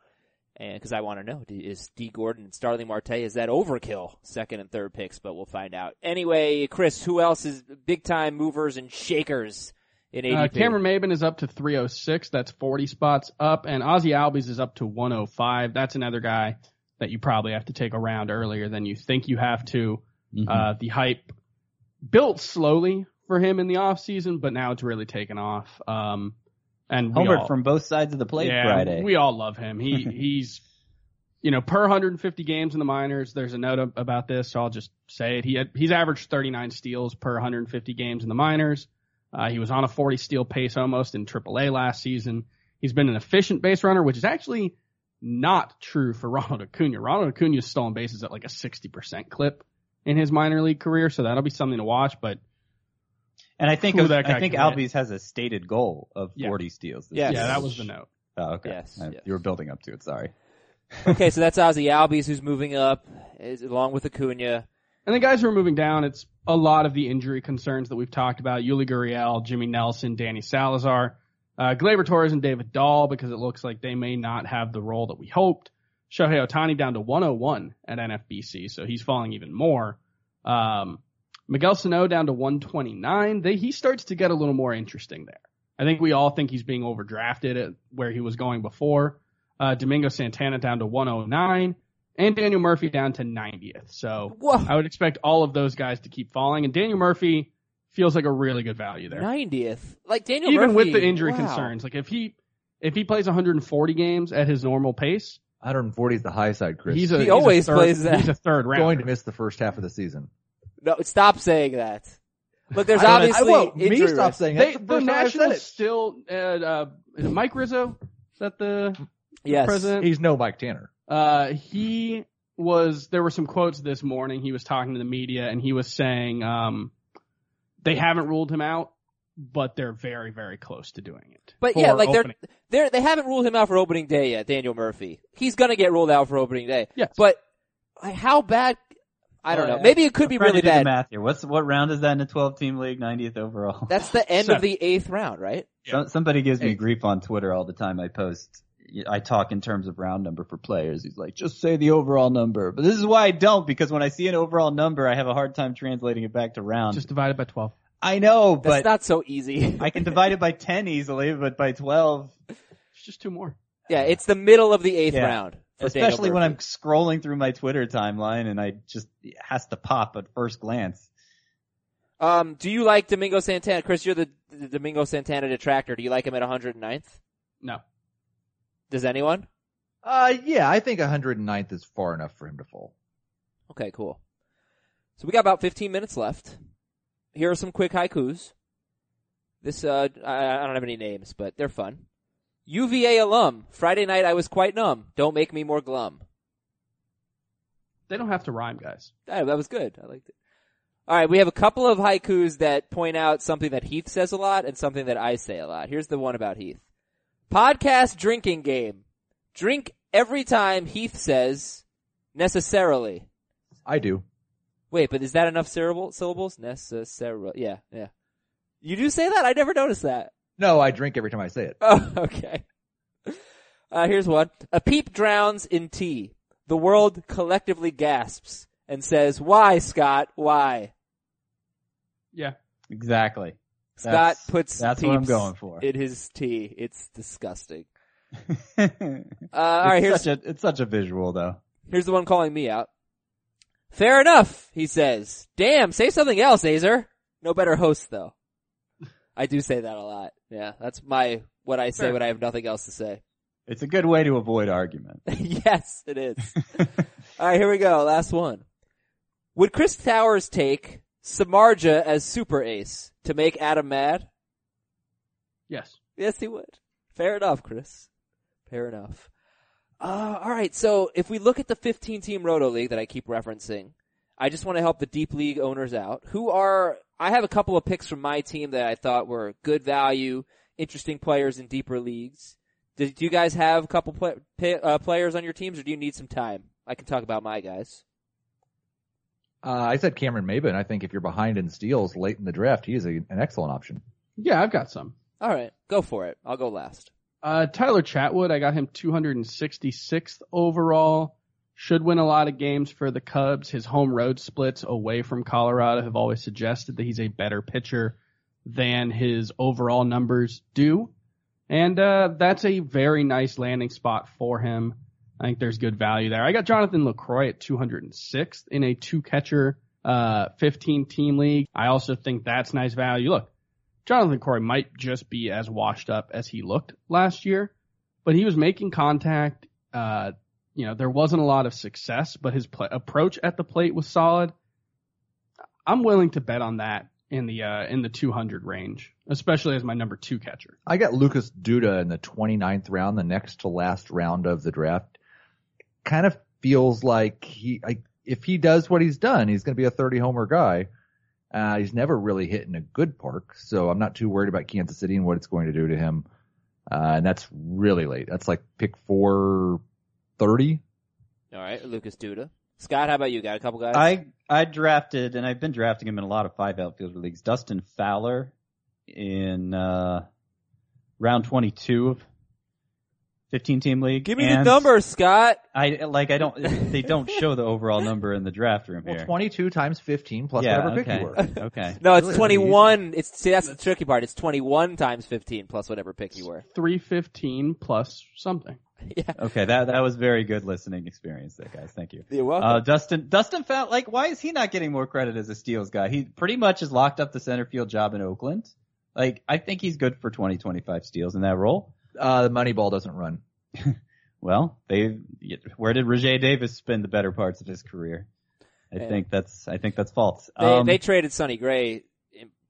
And because I want to know, is D. Gordon and Starling Marte, is that overkill? 2nd and 3rd picks, but we'll find out. Anyway, Chris, who else is big time movers and shakers in ADP? Cameron Maben is up to 306. That's 40 spots up, and Ozzie Albies is up to 105. That's another guy that you probably have to take a round earlier than you think you have to. The hype built slowly for him in the off season, but now it's really taken off. And Homer from both sides of the plate Friday. We all love him. He's, you know, per 150 games in the minors. There's a note about this, so I'll just say it. He's averaged 39 steals per 150 games in the minors. He was on a 40 steal pace almost in AAA last season. He's been an efficient base runner, which is actually not true for Ronald Acuna. Ronald Acuna's stolen bases at like a 60% clip in his minor league career, so that'll be something to watch. But I think Albies has a stated goal of 40 steals. This year. That was the note. Oh, okay. Yes. You were building up to it. Sorry. Okay, so that's Ozzie Albies, who's moving up along with Acuna. And the guys who are moving down, it's a lot of the injury concerns that we've talked about. Yuli Gurriel, Jimmy Nelson, Danny Salazar, Gleyber Torres and David Dahl, because it looks like they may not have the role that we hoped. Shohei Ohtani down to 101 at NFBC, so he's falling even more. Miguel Sano down to 129. He starts to get a little more interesting there. I think we all think he's being overdrafted at where he was going before. Domingo Santana down to 109, and Daniel Murphy down to 90th. So whoa. I would expect all of those guys to keep falling, and Daniel Murphy feels like a really good value there. 90th, like Daniel Murphy, even with the injury concerns. Like if he plays 140 games at his normal pace, 140 is the high side, Chris. He always plays that. He's a third rounder. Going to miss the first half of the season. No, stop saying that. Look, there's obviously injury. Stop saying that. The Nationals still is it Mike Rizzo? Is that the? Yes, president? He's no Mike Tanner. There were some quotes this morning. He was talking to the media and he was saying, they haven't ruled him out, but they're very, very close to doing it. But yeah, like they haven't ruled him out for opening day yet, Daniel Murphy. He's gonna get ruled out for opening day. Yes. But how bad? I don't know. Maybe it could be really bad. Math here. What round is that in a 12-team league? 90th overall. That's the end of the 8th round, right? Yeah. Somebody gives me grief on Twitter all the time I post. I talk in terms of round number for players. He's like, just say the overall number. But this is why I don't, because when I see an overall number, I have a hard time translating it back to round. Just divide it by 12. I know, but... That's not so easy. I can divide it by 10 easily, but by 12... It's just two more. Yeah, it's the middle of the 8th round. Especially when I'm scrolling through my Twitter timeline and it has to pop at first glance. Do you like Domingo Santana? Chris, you're the Domingo Santana detractor. Do you like him at 109th? No. Does anyone? Yeah, I think 109th is far enough for him to fall. Okay, cool. So we got about 15 minutes left. Here are some quick haikus. This, I don't have any names, but they're fun. UVA alum. Friday night I was quite numb. Don't make me more glum. They don't have to rhyme, guys. That was good. I liked it. Alright, we have a couple of haikus that point out something that Heath says a lot and something that I say a lot. Here's the one about Heath. Podcast drinking game. Drink every time Heath says necessarily. I do. Wait, but is that enough syllables? Necessarily. Yeah. You do say that? I never noticed that. No, I drink every time I say it. Oh, okay. Here's one. A peep drowns in tea. The world collectively gasps and says, "Why, Scott? Why?" Yeah, exactly. Scott puts what I'm going for in his tea. It's disgusting. All right, it's such a visual, though. Here's the one calling me out. Fair enough, he says. Damn, say something else, Azer. No better host, though. I do say that a lot. Yeah, that's what I say when I have nothing else to say. It's a good way to avoid argument. Yes, it is. All right, here we go. Last one. Would Chris Towers take Samardzija as super ace to make Adam mad? Yes. Yes, he would. Fair enough, Chris. Fair enough. All right. So if we look at the 15-team Roto League that I keep referencing, I just want to help the deep league owners out I have a couple of picks from my team that I thought were good value, interesting players in deeper leagues. Do you guys have a couple players on your teams, or do you need some time? I can talk about my guys. I said Cameron Maybin. I think if you're behind in steals late in the draft, he is an excellent option. Yeah, I've got some. All right, go for it. I'll go last. Tyler Chatwood, I got him 266th overall. Should win a lot of games for the Cubs. His home road splits away from Colorado have always suggested that he's a better pitcher than his overall numbers do. And that's a very nice landing spot for him. I think there's good value there. I got Jonathan LaCroix at 206th in a two-catcher 15-team league. I also think that's nice value. Look, Jonathan LaCroix might just be as washed up as he looked last year, but he was making contact. There wasn't a lot of success, but his approach at the plate was solid. I'm willing to bet on that in the 200 range, especially as my number two catcher. I got Lucas Duda in the 29th round, the next to last round of the draft. Kind of feels like if he does what he's done, he's going to be a 30-homer guy. He's never really hit in a good park, so I'm not too worried about Kansas City and what it's going to do to him. And that's really late. That's like pick 430. All right, Lucas Duda. Scott, how about you? Got a couple guys? I drafted, and I've been drafting him in a lot of five outfielder leagues, Dustin Fowler in round 22 of 15-team league. Give me the number, Scott. They don't show the overall number in the draft room here. Well, 22 times 15 plus whatever pick you were. Okay. No, it's 21. That's the tricky part. It's 21 times 15 plus whatever pick you were. 315 plus something. Yeah. Okay, that was very good listening experience there, guys. Thank you. You're welcome. Dustin Fowler, why is he not getting more credit as a steals guy? He pretty much has locked up the center field job in Oakland. I think he's good for 20, 25 steals in that role. The money ball doesn't run. Well, where did Rajay Davis spend the better parts of his career? I think that's false. They traded Sonny Gray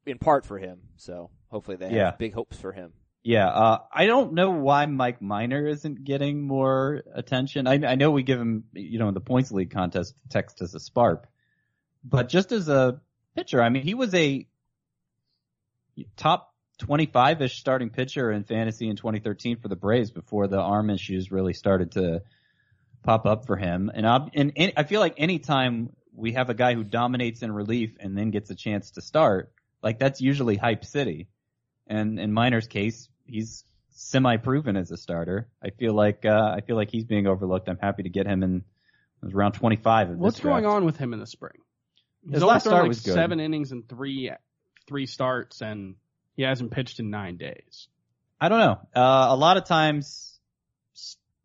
in part for him, so hopefully they have big hopes for him. Yeah, I don't know why Mike Minor isn't getting more attention. I know we give him, in the points league contest, text as a sparp, but just as a pitcher, he was a top 25-ish starting pitcher in fantasy in 2013 for the Braves before the arm issues really started to pop up for him. And I feel like any time we have a guy who dominates in relief and then gets a chance to start, that's usually hype city. And in Minor's case, he's semi-proven as a starter. I feel like he's being overlooked. I'm happy to get him in round 25. What's going on with him in the spring? His last start was good. 7 innings and three starts, and he hasn't pitched in 9 days. I don't know. A lot of times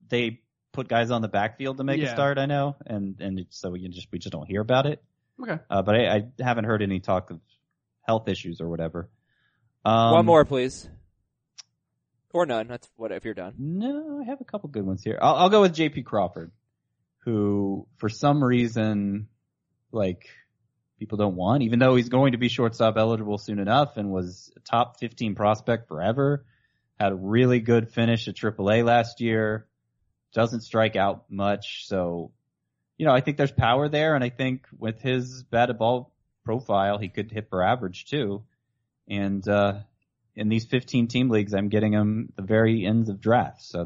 they put guys on the backfield to make a start. I know, and so we just don't hear about it. Okay. But I haven't heard any talk of health issues or whatever. One more, please. Or none. That's what if you're done. No, I have a couple good ones here. I'll go with J.P. Crawford, who for some reason, people don't want, even though he's going to be shortstop eligible soon enough and was a top 15 prospect forever. Had a really good finish at AAA last year. Doesn't strike out much. So, I think there's power there. And I think with his batted ball profile, he could hit for average too. And in these 15-team leagues, I'm getting him the very ends of drafts. So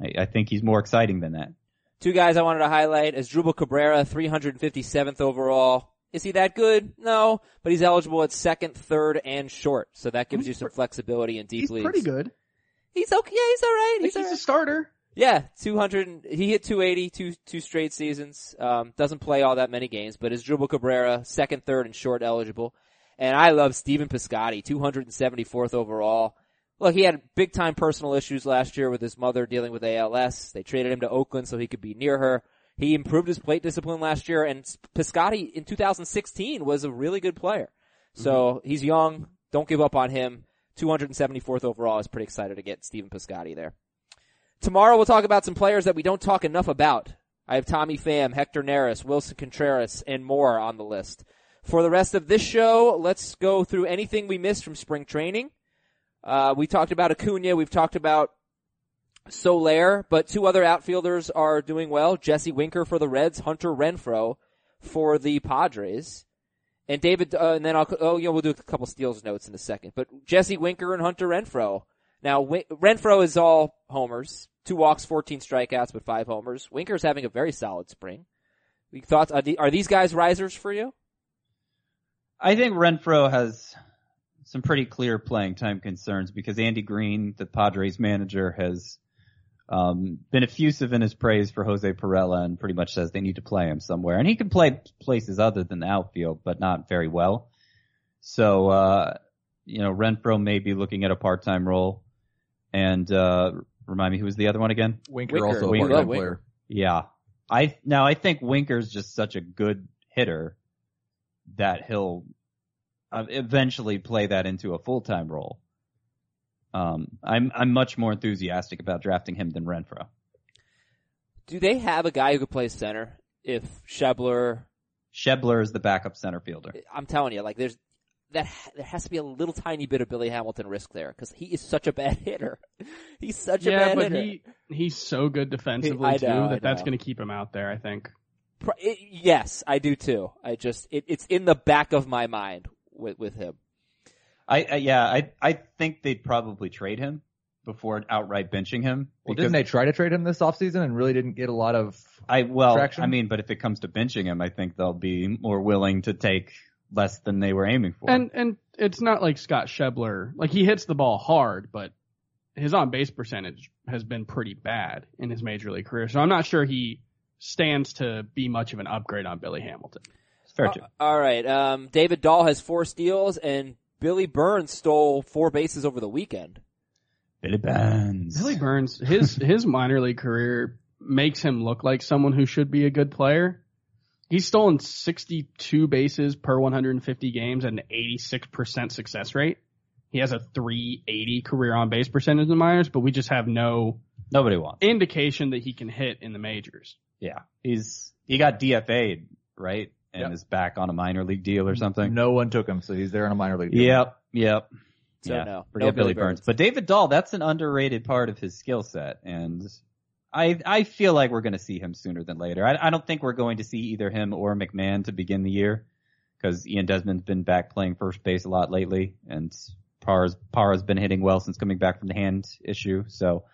I think he's more exciting than that. Two guys I wanted to highlight is Asdrubal Cabrera, 357th overall. Is he that good? No, but he's eligible at second, third, and short. So that gives you some flexibility in deep leagues. He's pretty good. He's okay. He's all right. He's a starter. Yeah, 200. He hit 280 two straight seasons. Doesn't play all that many games, but Asdrubal Cabrera, second, third, and short eligible. And I love Steven Piscotty, 274th overall. Look, he had big-time personal issues last year with his mother dealing with ALS. They traded him to Oakland so he could be near her. He improved his plate discipline last year, and Piscotty in 2016 was a really good player. So he's young. Don't give up on him. 274th overall. I was pretty excited to get Steven Piscotty there. Tomorrow we'll talk about some players that we don't talk enough about. I have Tommy Pham, Hector Neris, Wilson Contreras, and more on the list. For the rest of this show, let's go through anything we missed from spring training. We talked about Acuna. We've talked about Soler, but two other outfielders are doing well. Jesse Winker for the Reds, Hunter Renfroe for the Padres. And David, and then we'll do a couple steals notes in a second. But Jesse Winker and Hunter Renfroe. Now, Renfroe is all homers. 2 walks, 14 strikeouts, but 5 homers. Winker's having a very solid spring. Thoughts? Are these guys risers for you? I think Renfroe has some pretty clear playing time concerns because Andy Green, the Padres manager, has been effusive in his praise for Jose Perella and pretty much says they need to play him somewhere. And he can play places other than the outfield, but not very well. So, Renfroe may be looking at a part-time role. And remind me, who was the other one again? Winker also a part-time player. Yeah. I think Winker's just such a good hitter that he'll eventually play that into a full-time role. I'm much more enthusiastic about drafting him than Renfroe. Do they have a guy who could play center if Schebler is the backup center fielder? I'm telling you, there's that. There has to be a little tiny bit of Billy Hamilton risk there because he is such a bad hitter. He's such a bad hitter. Yeah, but he's so good defensively that's going to keep him out there, I think. Yes, I do too. I just it's in the back of my mind with him. I think they'd probably trade him before outright benching him. Well, didn't they try to trade him this offseason and really didn't get a lot of traction? I mean, but if it comes to benching him, I think they'll be more willing to take less than they were aiming for. And it's not like Scott Schebler. Like, he hits the ball hard, but his on-base percentage has been pretty bad in his major league career. So I'm not sure he stands to be much of an upgrade on Billy Hamilton. Fair to. All right. David Dahl has 4 steals, and Billy Burns stole 4 bases over the weekend. Billy Burns, his minor league career makes him look like someone who should be a good player. He's stolen 62 bases per 150 games at an 86% success rate. He has a 380 career on base percentage in the minors, but we just have no indication that he can hit in the majors. Yeah. He got DFA'd, right? And is back on a minor league deal or something. No one took him, so he's there on a minor league deal. Yep. So Billy Burns. But David Dahl, that's an underrated part of his skill set, and I feel like we're going to see him sooner than later. I don't think we're going to see either him or McMahon to begin the year, because Ian Desmond's been back playing first base a lot lately, and Parra's been hitting well since coming back from the hand issue. So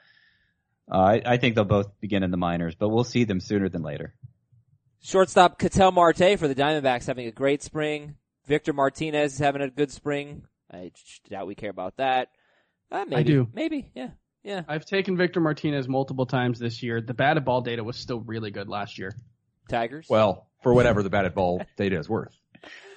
I think they'll both begin in the minors, but we'll see them sooner than later. Shortstop Ketel Marte for the Diamondbacks having a great spring. Victor Martinez is having a good spring. I doubt we care about that. Maybe. I do. Maybe, yeah. I've taken Victor Martinez multiple times this year. The batted ball data was still really good last year. Tigers? Well, for whatever the batted ball data is worth.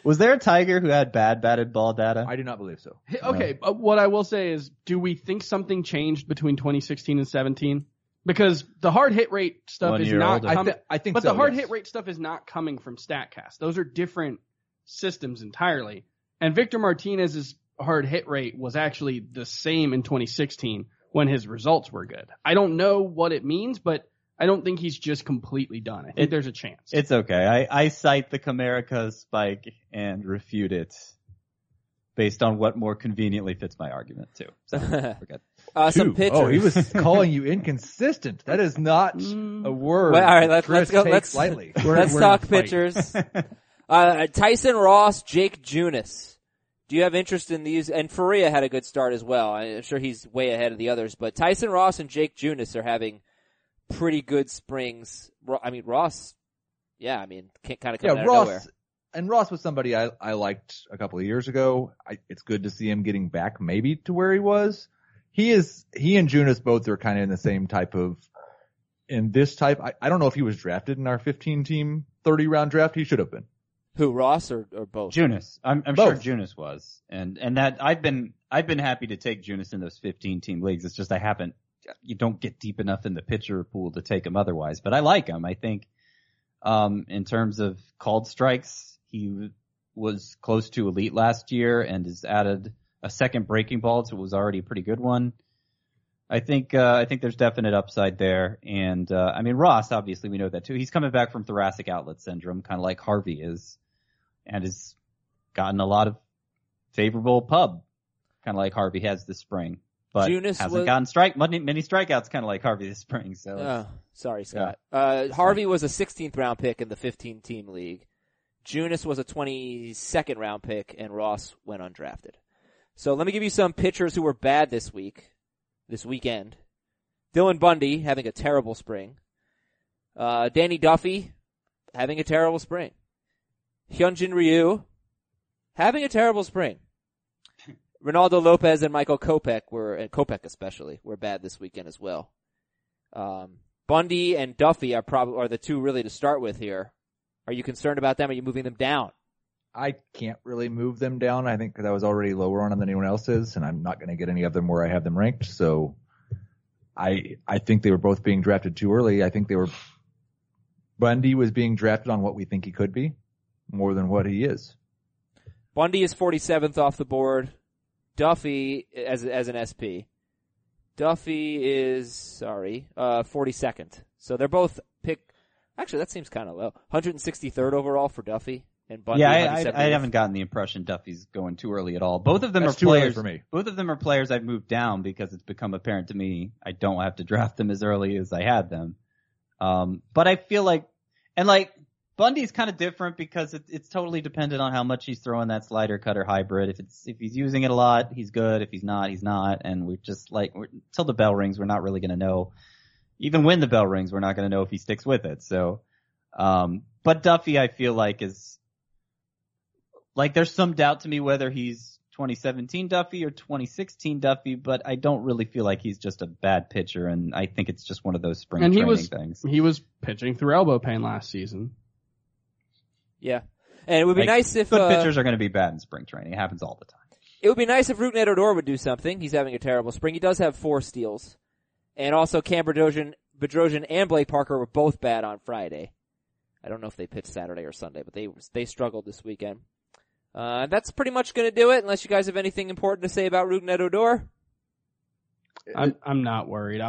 Was there a Tiger who had bad batted ball data? I do not believe so. Okay, no. What I will say is, do we think something changed between 2016 and 17? Because the hard hit rate stuff is not coming. The hard hit rate stuff is not coming from StatCast. Those are different systems entirely. And Victor Martinez's hard hit rate was actually the same in 2016 when his results were good. I don't know what it means, but I don't think he's just completely done. I think there's a chance. It's okay. I cite the Comerica spike and refute it based on what more conveniently fits my argument too. So we're good. Some pitchers. Oh, he was calling you inconsistent. That is not a word. Well, all right, let's go. Let's talk pitchers. Tyson Ross, Jake Junis. Do you have interest in these? And Faria had a good start as well. I'm sure he's way ahead of the others, but Tyson Ross and Jake Junis are having pretty good springs. I mean, Ross, can't kind of come out of nowhere. And Ross was somebody I liked a couple of years ago. It's good to see him getting back maybe to where he was. He and Junis both are kind of in the same type of, in this type. I don't know if he was drafted in our 15-team 30-round draft. He should have been. Who, Ross or both? Junis. I'm sure Junis was. And that I've been happy to take Junis in those 15-team leagues. It's just you don't get deep enough in the pitcher pool to take him otherwise. But I like him. I think in terms of called strikes, he was close to elite last year and has added a second breaking ball to what was already a pretty good one. I think there's definite upside there. And I mean, Ross, obviously we know that too. He's coming back from thoracic outlet syndrome, kind of like Harvey is. And has gotten a lot of favorable pub, kind of like Harvey has this spring. But Junis hasn't gotten many strikeouts, kind of like Harvey this spring. So sorry, Scott. Yeah. Harvey was a 16th round pick in the 15-team league. Junis was a 22nd round pick, and Ross went undrafted. So let me give you some pitchers who were bad this weekend. Dylan Bundy having a terrible spring. Danny Duffy having a terrible spring. Hyunjin Ryu, having a terrible spring. Ronaldo Lopez and Michael Kopech were bad this weekend as well. Bundy and Duffy are the two really to start with here. Are you concerned about them? Are you moving them down? I can't really move them down. I think that was already lower on them than anyone else is, and I'm not going to get any of them where I have them ranked. So I think they were both being drafted too early. I think Bundy was being drafted on what we think he could be, more than what he is. Bundy is 47th off the board. Duffy, as an SP. Duffy is, 42nd. So they're both actually, that seems kind of low. 163rd overall for Duffy and Bundy. Yeah, I haven't gotten the impression Duffy's going too early at all. Both of them are players for me. Both of them are players I've moved down because it's become apparent to me I don't have to draft them as early as I had them. But I feel like, Bundy's kind of different because it's totally dependent on how much he's throwing that slider cutter hybrid. If he's using it a lot, he's good. If he's not, he's not. And we're just like, till the bell rings, we're not really going to know. Even when the bell rings, we're not going to know if he sticks with it. So, but Duffy, I feel like is, like, there's some doubt to me whether he's 2017 Duffy or 2016 Duffy, but I don't really feel like he's just a bad pitcher. And I think it's just one of those spring training things. He was pitching through elbow pain last season. Yeah, and it would be nice if... Good pitchers are going to be bad in spring training. It happens all the time. It would be nice if Rougned Odor would do something. He's having a terrible spring. He does have 4 steals. And also Cam Bedrosian and Blake Parker were both bad on Friday. I don't know if they pitched Saturday or Sunday, but they struggled this weekend. That's pretty much going to do it, unless you guys have anything important to say about Rougned Odor. I'm not worried.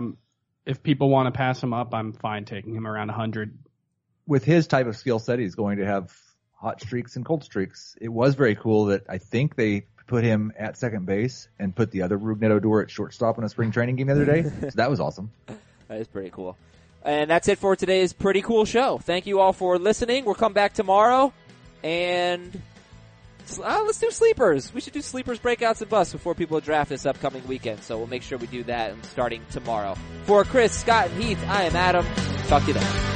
If people want to pass him up, I'm fine taking him around 100. With his type of skill set, he's going to have hot streaks and cold streaks. It was very cool that I think they put him at second base and put the other Rougned Odor at shortstop in a spring training game the other day. So that was awesome. That is pretty cool. And that's it for today's pretty cool show. Thank you all for listening. We'll come back tomorrow and let's do sleepers. We should do sleepers, breakouts, and busts before people draft this upcoming weekend. So we'll make sure we do that starting tomorrow. For Chris, Scott, and Heath, I am Adam. Talk to you then.